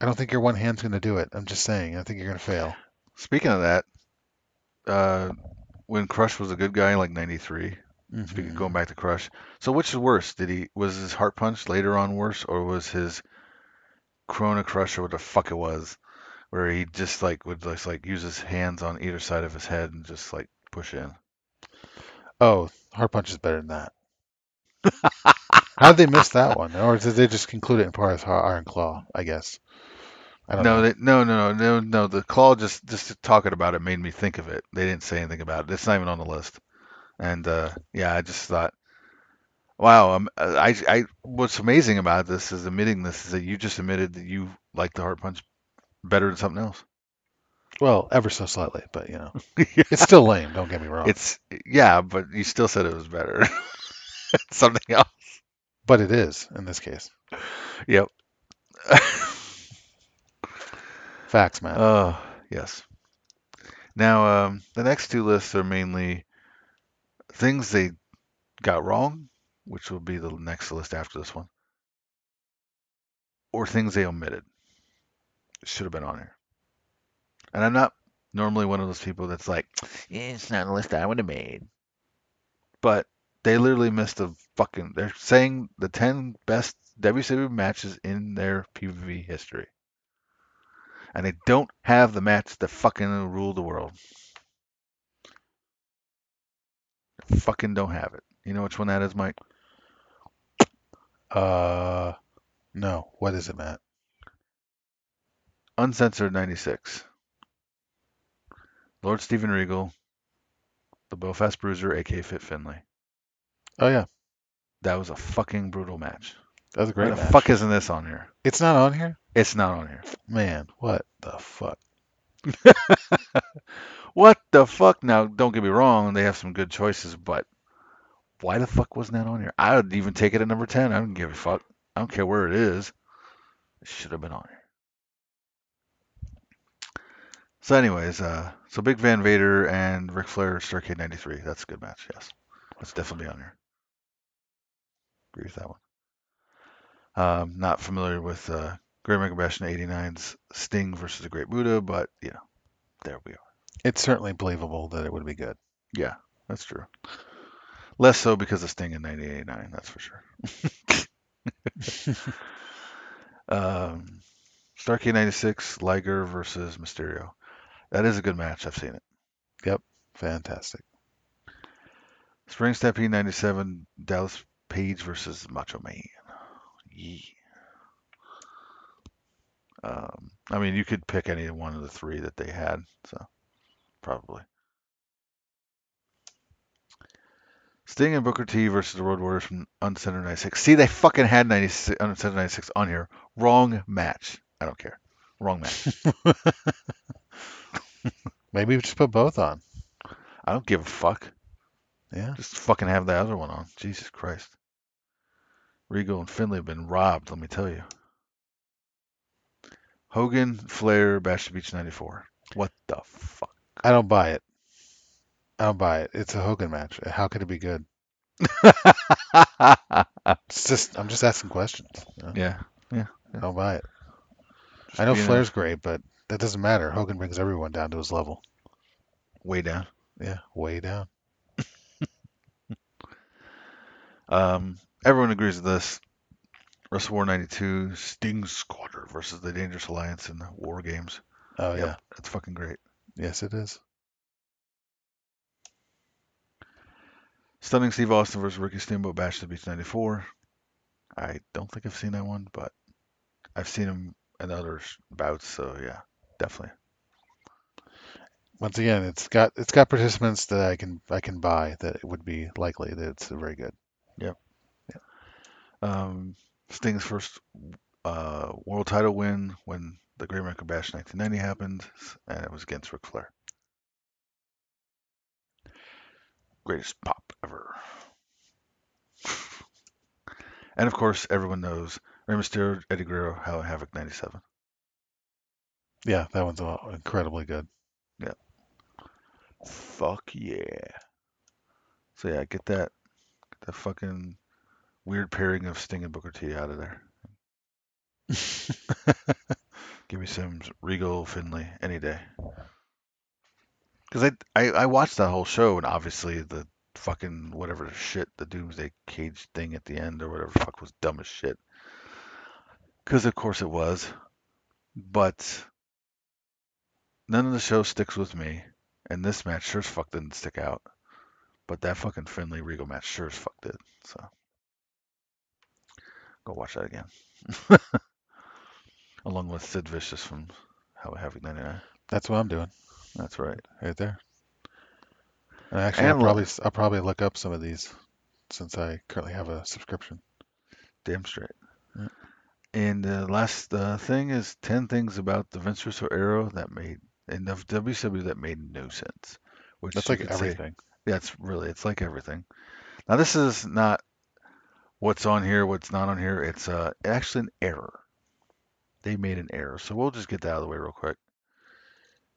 I don't think your one hand's going to do it. I'm just saying. I think you're going to fail. Speaking of that, uh, when Crush was a good guy in like ninety-three, mm-hmm. speaking going back to Crush, so which is worse? Did he was his heart punch later on worse, or was his Corona Crush or what the fuck it was, where he just like would just like use his hands on either side of his head and just like push in? Oh, heart punch is better than that. How did they miss that one, or did they just conclude it in part of Iron Claw? I guess. No, know. They, no, no, no, no. The claw just, just talking about it made me think of it. They didn't say anything about it. It's not even on the list. And uh, yeah, I just thought, wow. Um, I, I, what's amazing about this is admitting this is that you just admitted that you like the heart punch better than something else. Well, ever so slightly, but you know, yeah. It's still lame. Don't get me wrong. It's yeah, but you still said it was better. Something else. But it is in this case. Yep. Facts, man. Oh, yes. Now, um, the next two lists are mainly things they got wrong, which will be the next list after this one, or things they omitted. It should have been on here. And I'm not normally one of those people that's like, yeah, it's not a list I would have made. But they literally missed a fucking... They're saying the ten best W C W matches in their P V P history. And they don't have the match that fucking ruled the world. They fucking don't have it. You know which one that is, Mike? Uh, no. What is it, Matt? Uncensored ninety-six. Lord Steven Regal, the Belfast Bruiser, aka Fit Finlay. Oh yeah, that was a fucking brutal match. That was a great. Why the match. Fuck isn't this on here? It's not on here? It's not on here. Man, what the fuck? What the fuck? Now, don't get me wrong. They have some good choices, but why the fuck wasn't that on here? I would even take it at number ten. I don't give a fuck. I don't care where it is. It should have been on here. So anyways, uh, so Big Van Vader and Ric Flair, Starrcade ninety-three. That's a good match, yes. That's definitely on here. Agree with that one. Um, not familiar with uh, Great American Bash in eighty-nine's Sting versus the Great Buddha, but, you know, there we are. It's certainly believable that it would be good. Yeah, that's true. Less so because of Sting in nineteen eighty-nine, that's for sure. um, Starrcade ninety-six, Liger versus Mysterio. That is a good match. I've seen it. Yep, fantastic. Spring Stampede ninety-seven, Dallas Page versus Macho Man. Yeah. Um, I mean, you could pick any one of the three that they had, so probably. Sting and Booker T versus the Road Warriors from Uncensored ninety-six. See, they fucking had ninety-six, Uncensored ninety-six on here. Wrong match. I don't care. Wrong match. Maybe we just put both on. I don't give a fuck. Yeah. Just fucking have the other one on. Jesus Christ. Regal and Finlay have been robbed, let me tell you. Hogan, Flair, Bash at the Beach ninety-four. What the fuck? I don't buy it. I don't buy it. It's a Hogan match. How could it be good? It's just I'm just asking questions. You know? Yeah. Yeah. I don't buy it. Just I know Flair's a... great, but that doesn't matter. Hogan brings everyone down to his level. Way down. Yeah, way down. um Everyone agrees with this. Wrestle War ninety-two, Sting Squadron versus the Dangerous Alliance in the War Games. Oh, yep, yeah. That's fucking great. Yes, it is. Stunning Steve Austin versus Ricky Steamboat Bash to Beach ninety-four. I don't think I've seen that one, but I've seen him in other bouts, so yeah, definitely. Once again, it's got it's got participants that I can I can buy that it would be likely that it's very good. Yep. Yeah. Um, Sting's first uh, world title win when the Great American Bash nineteen ninety happened, and it was against Ric Flair. Greatest pop ever. And of course, everyone knows Rey Mysterio, Eddie Guerrero, Hell in Havoc ninety-seven. Yeah, that one's incredibly good. Yeah. Fuck yeah. So yeah, get that, get that fucking weird pairing of Sting and Booker T out of there. Give me some Regal Finlay any day. Because I, I I watched that whole show, and obviously the fucking whatever shit, the Doomsday Cage thing at the end or whatever the fuck was dumb as shit. Because of course it was. But none of the show sticks with me, and this match sure as fuck didn't stick out. But that fucking Finlay Regal match sure as fuck did. So go watch that again. Along with Sid Vicious from Hell in a Havoc ninety-nine. That's what I'm doing. That's right, right there. And actually, I'll probably I'll probably look up some of these since I currently have a subscription. Damn straight. Yeah. And the last uh, thing is ten things about the Vince Russo era that made and of W C W that made no sense. Which that's like everything. Say, yeah, it's really it's like everything. Now this is not what's on here, what's not on here. It's uh, actually an error. They made an error, so we'll just get that out of the way real quick.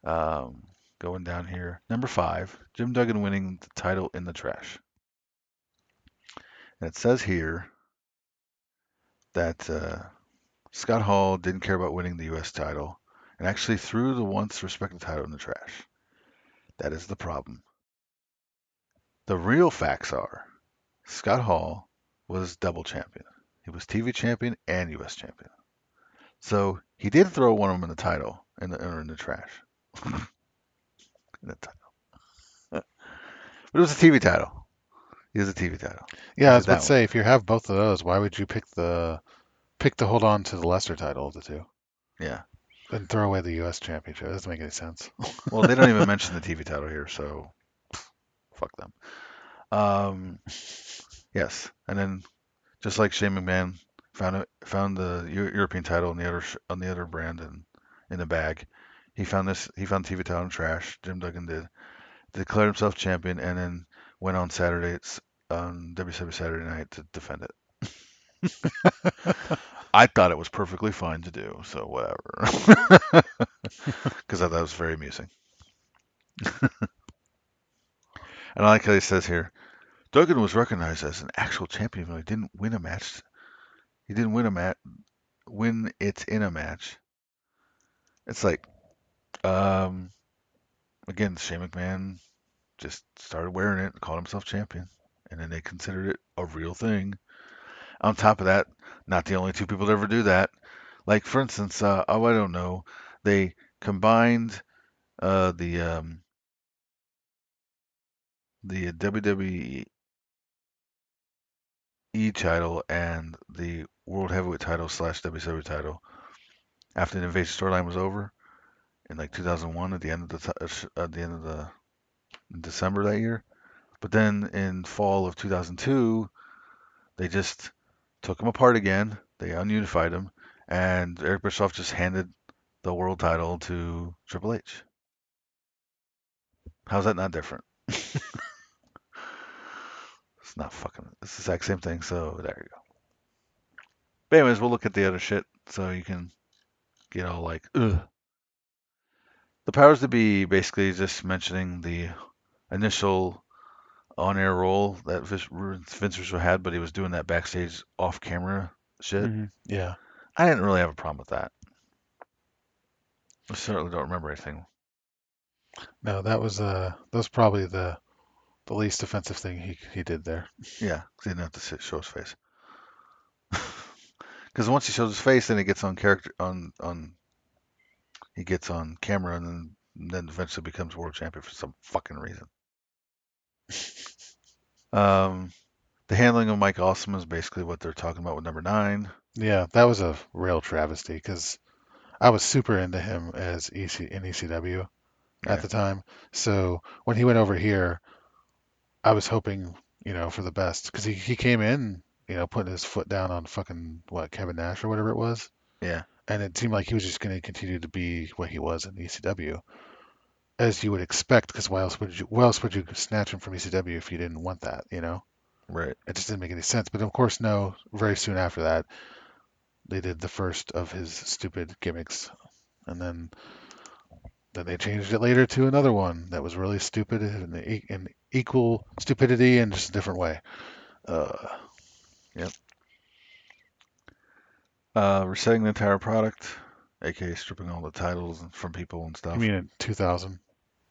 Um, going down here, number five, Jim Duggan winning the title in the trash. And it says here that uh, Scott Hall didn't care about winning the U S title and actually threw the once respected title in the trash. That is the problem. The real facts are Scott Hall was double champion. He was T V champion and U S champion. So he did throw one of them in the title in the, or in the trash. In the title, but it was a T V title. It was a T V title. Yeah, I was about to say, if you have both of those, why would you pick the pick to hold on to the lesser title of the two? Yeah, and throw away the U S championship. That doesn't make any sense. Well, they don't even mention the T V title here, so fuck them. Um, yes, and then just like Shane McMahon found it, found the European title on the other on the other brand and in the bag. He found this. He found T V title in trash. Jim Duggan did. Declared himself champion, and then went on Saturday on W C W Saturday Night to defend it. I thought it was perfectly fine to do, so whatever. Because I thought it was very amusing. And I like how he says here, Duggan was recognized as an actual champion, but he didn't win a match. He didn't win a match. Win it in a match. It's like. Um, again, Shane McMahon just started wearing it and called himself champion. And then they considered it a real thing. On top of that, not the only two people to ever do that. Like, for instance, uh, oh, I don't know, they combined uh, the um, the W W E title and the World Heavyweight title slash W C W title after the Invasion storyline was over. In like two thousand one, at the end of the at the end of the December that year, but then in fall of two thousand two, they just took them apart again. They ununified them, and Eric Bischoff just handed the world title to Triple H. How's that not different? It's not fucking. It's the exact same thing. So there you go. But anyways, we'll look at the other shit so you can get all like ugh. The powers to be basically just mentioning the initial on-air role that Vince Russo had, but he was doing that backstage off-camera shit. Mm-hmm. Yeah. I didn't really have a problem with that. I certainly don't remember anything. No, that was uh, that was probably the the least offensive thing he he did there. Yeah, because he didn't have to sit, show his face. Because once he shows his face, then he gets on character on on. He gets on camera and then, and then eventually becomes world champion for some fucking reason. Um, the handling of Mike Awesome is basically what they're talking about with number nine. Yeah, that was a real travesty because I was super into him as E C in E C W at yeah. the time. So when he went over here, I was hoping, you know, for the best because he, he came in, you know, putting his foot down on fucking what, Kevin Nash or whatever it was. Yeah. And it seemed like he was just going to continue to be what he was in E C W, as you would expect, because why else would you? Why else would you snatch him from E C W if you didn't want that? You know, right? It just didn't make any sense. But of course, no. Very soon after that, they did the first of his stupid gimmicks, and then then they changed it later to another one that was really stupid and in equal stupidity and just a different way. Uh, yep. Uh, resetting the entire product, aka stripping all the titles from people and stuff. You mean in two thousand?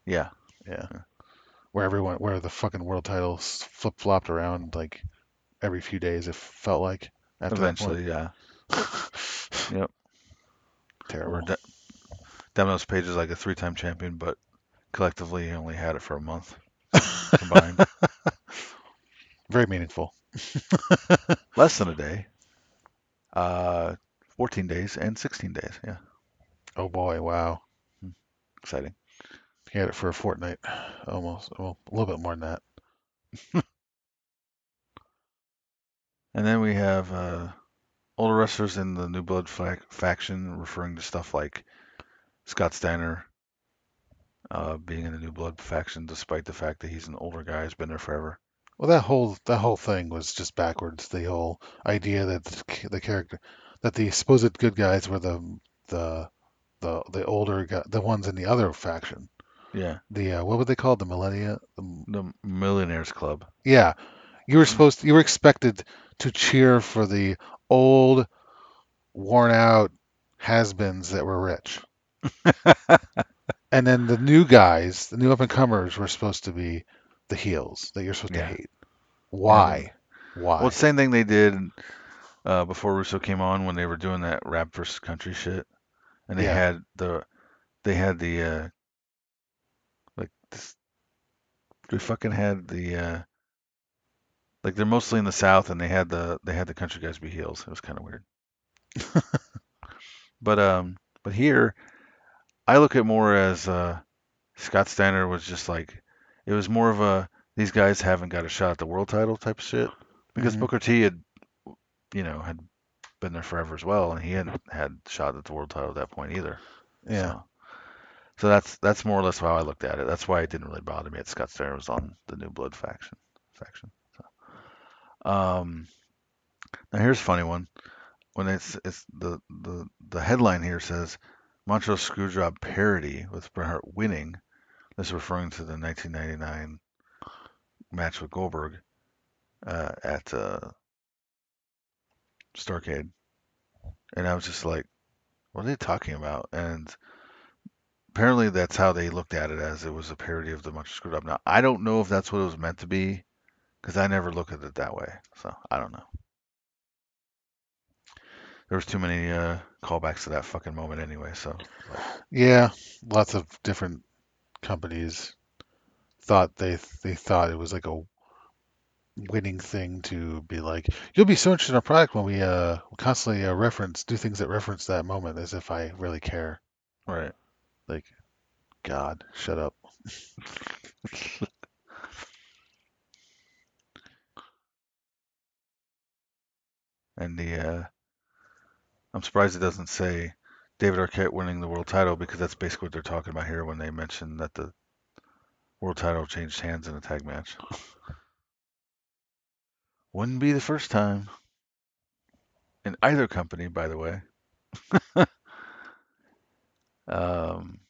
Yeah. Yeah. Where everyone, where the fucking world titles flip-flopped around like every few days, it felt like. After Eventually, yeah. Yep. Terrible. De- Demo's Page is like a three-time champion, but collectively he only had it for a month combined. Very meaningful. Less than a day. Uh, fourteen days and sixteen days. Yeah. Oh boy! Wow. Exciting. He had it for a fortnight, almost. Well, a little bit more than that. And then we have uh, older wrestlers in the New Blood fac- faction, referring to stuff like Scott Steiner uh, being in the New Blood faction, despite the fact that he's an older guy who's been there forever. Well, that whole that whole thing was just backwards. The whole idea that the, the character, that the supposed good guys were the the the the older guy, the ones in the other faction. Yeah. The uh, what would they call it? The millennia? The, the Millionaires Club. Yeah, you were supposed to, you were expected to cheer for the old, worn out has-beens that were rich, and then the new guys, the new up and comers, were supposed to be the heels that you're supposed yeah. to hate. Why? Yeah. Why? Well, same thing they did uh, before Russo came on when they were doing that rap versus country shit, and they yeah. had the they had the uh, like this, they fucking had the uh, like they're mostly in the South, and they had the they had the country guys be heels. It was kind of weird. but um, but here, I look at more as uh, Scott Steiner was just like. It was more of a, these guys haven't got a shot at the world title type of shit. Because mm-hmm. Booker T had, you know, had been there forever as well, and he hadn't had a shot at the world title at that point either. Yeah. So, so that's that's more or less how I looked at it. That's why it didn't really bother me that Scott Steiner was on the New Blood faction. faction. So, um, now here's a funny one. When it's it's the, the, the headline here says, Montrose Screwjob parody with Bret Hart winning. This is referring to the nineteen ninety-nine match with Goldberg uh, at uh, Starrcade. And I was just like, what are they talking about? And apparently that's how they looked at it, as it was a parody of the Montrose Screwed Up. Now, I don't know if that's what it was meant to be, because I never look at it that way. So, I don't know. There was too many uh, callbacks to that fucking moment anyway. So, yeah, lots of different companies thought they they thought it was like a winning thing to be like, you'll be so interested in our product when we uh constantly uh, reference do things that reference that moment, as if I really care. Right. Like, God, shut up. And the uh I'm surprised it doesn't say David Arquette winning the world title, because that's basically what they're talking about here when they mention that the world title changed hands in a tag match. Wouldn't be the first time in either company, by the way. um,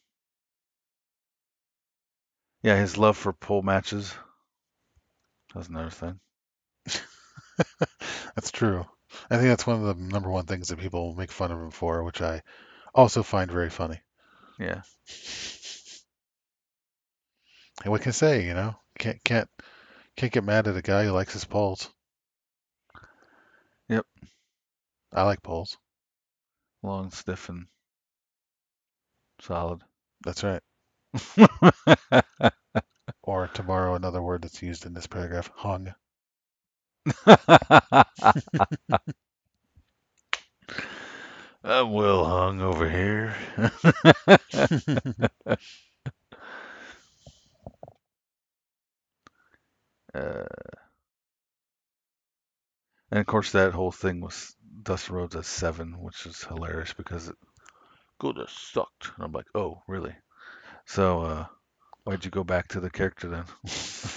yeah, his love for pole matches. That's another thing. That's true. I think that's one of the number one things that people make fun of him for, which I also find very funny. Yeah. And what can I say, you know? Can't can't can't get mad at a guy who likes his poles. Yep. I like poles. Long, stiff, and solid. That's right. Or or tomorrow, another word that's used in this paragraph, hung. I'm well hung over here. uh, and of course, that whole thing was Dustin Rhodes at seven, which is hilarious because it could have sucked. And I'm like, oh, really? So, uh, why'd you go back to the character then?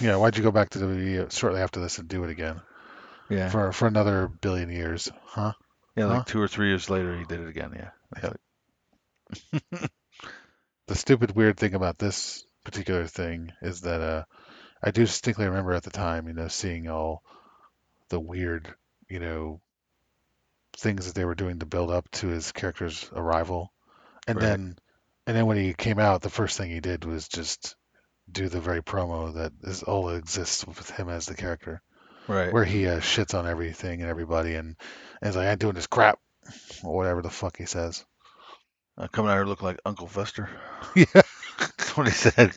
Yeah, why'd you go back to the uh, shortly after this and do it again? Yeah. For for another billion years, huh? Yeah, like huh? two or three years later, he did it again. Yeah. yeah. The stupid, weird thing about this particular thing is that uh, I do distinctly remember at the time, you know, seeing all the weird, you know, things that they were doing to build up to his character's arrival, and right. then, and then when he came out, the first thing he did was just do the very promo that is all that exists with him as the character. Right. Where he uh, shits on everything and everybody and, and is like, I'm doing this crap. Or whatever the fuck he says. Uh, coming out here looking like Uncle Fester. Yeah. That's what he said.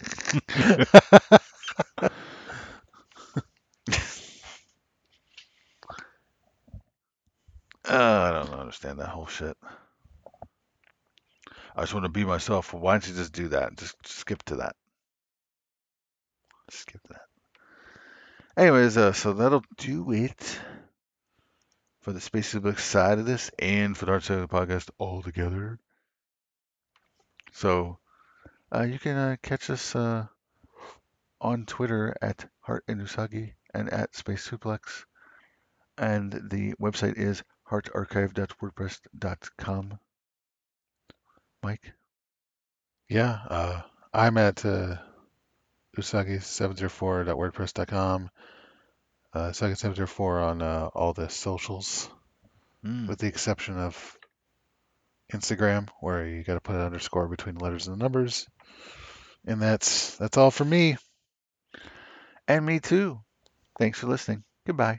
uh, I don't understand that whole shit. I just want to be myself. Why don't you just do that? Just skip to that. Skip that. Anyways, uh, so that'll do it for the Space Book side of this and for the Art Side of the Podcast altogether. So uh, you can uh, catch us uh, on Twitter at Heart and Asagi and at Space Suplex. And the website is heart archive dot wordpress dot com. Mike? Yeah, uh, I'm at... Uh... usagi seven zero four dot wordpress dot com, uh, usagi seven zero four on uh, all the socials, mm. with the exception of Instagram, where you got to put an underscore between the letters and the numbers. And that's that's all for me. And me too. Thanks for listening. Goodbye.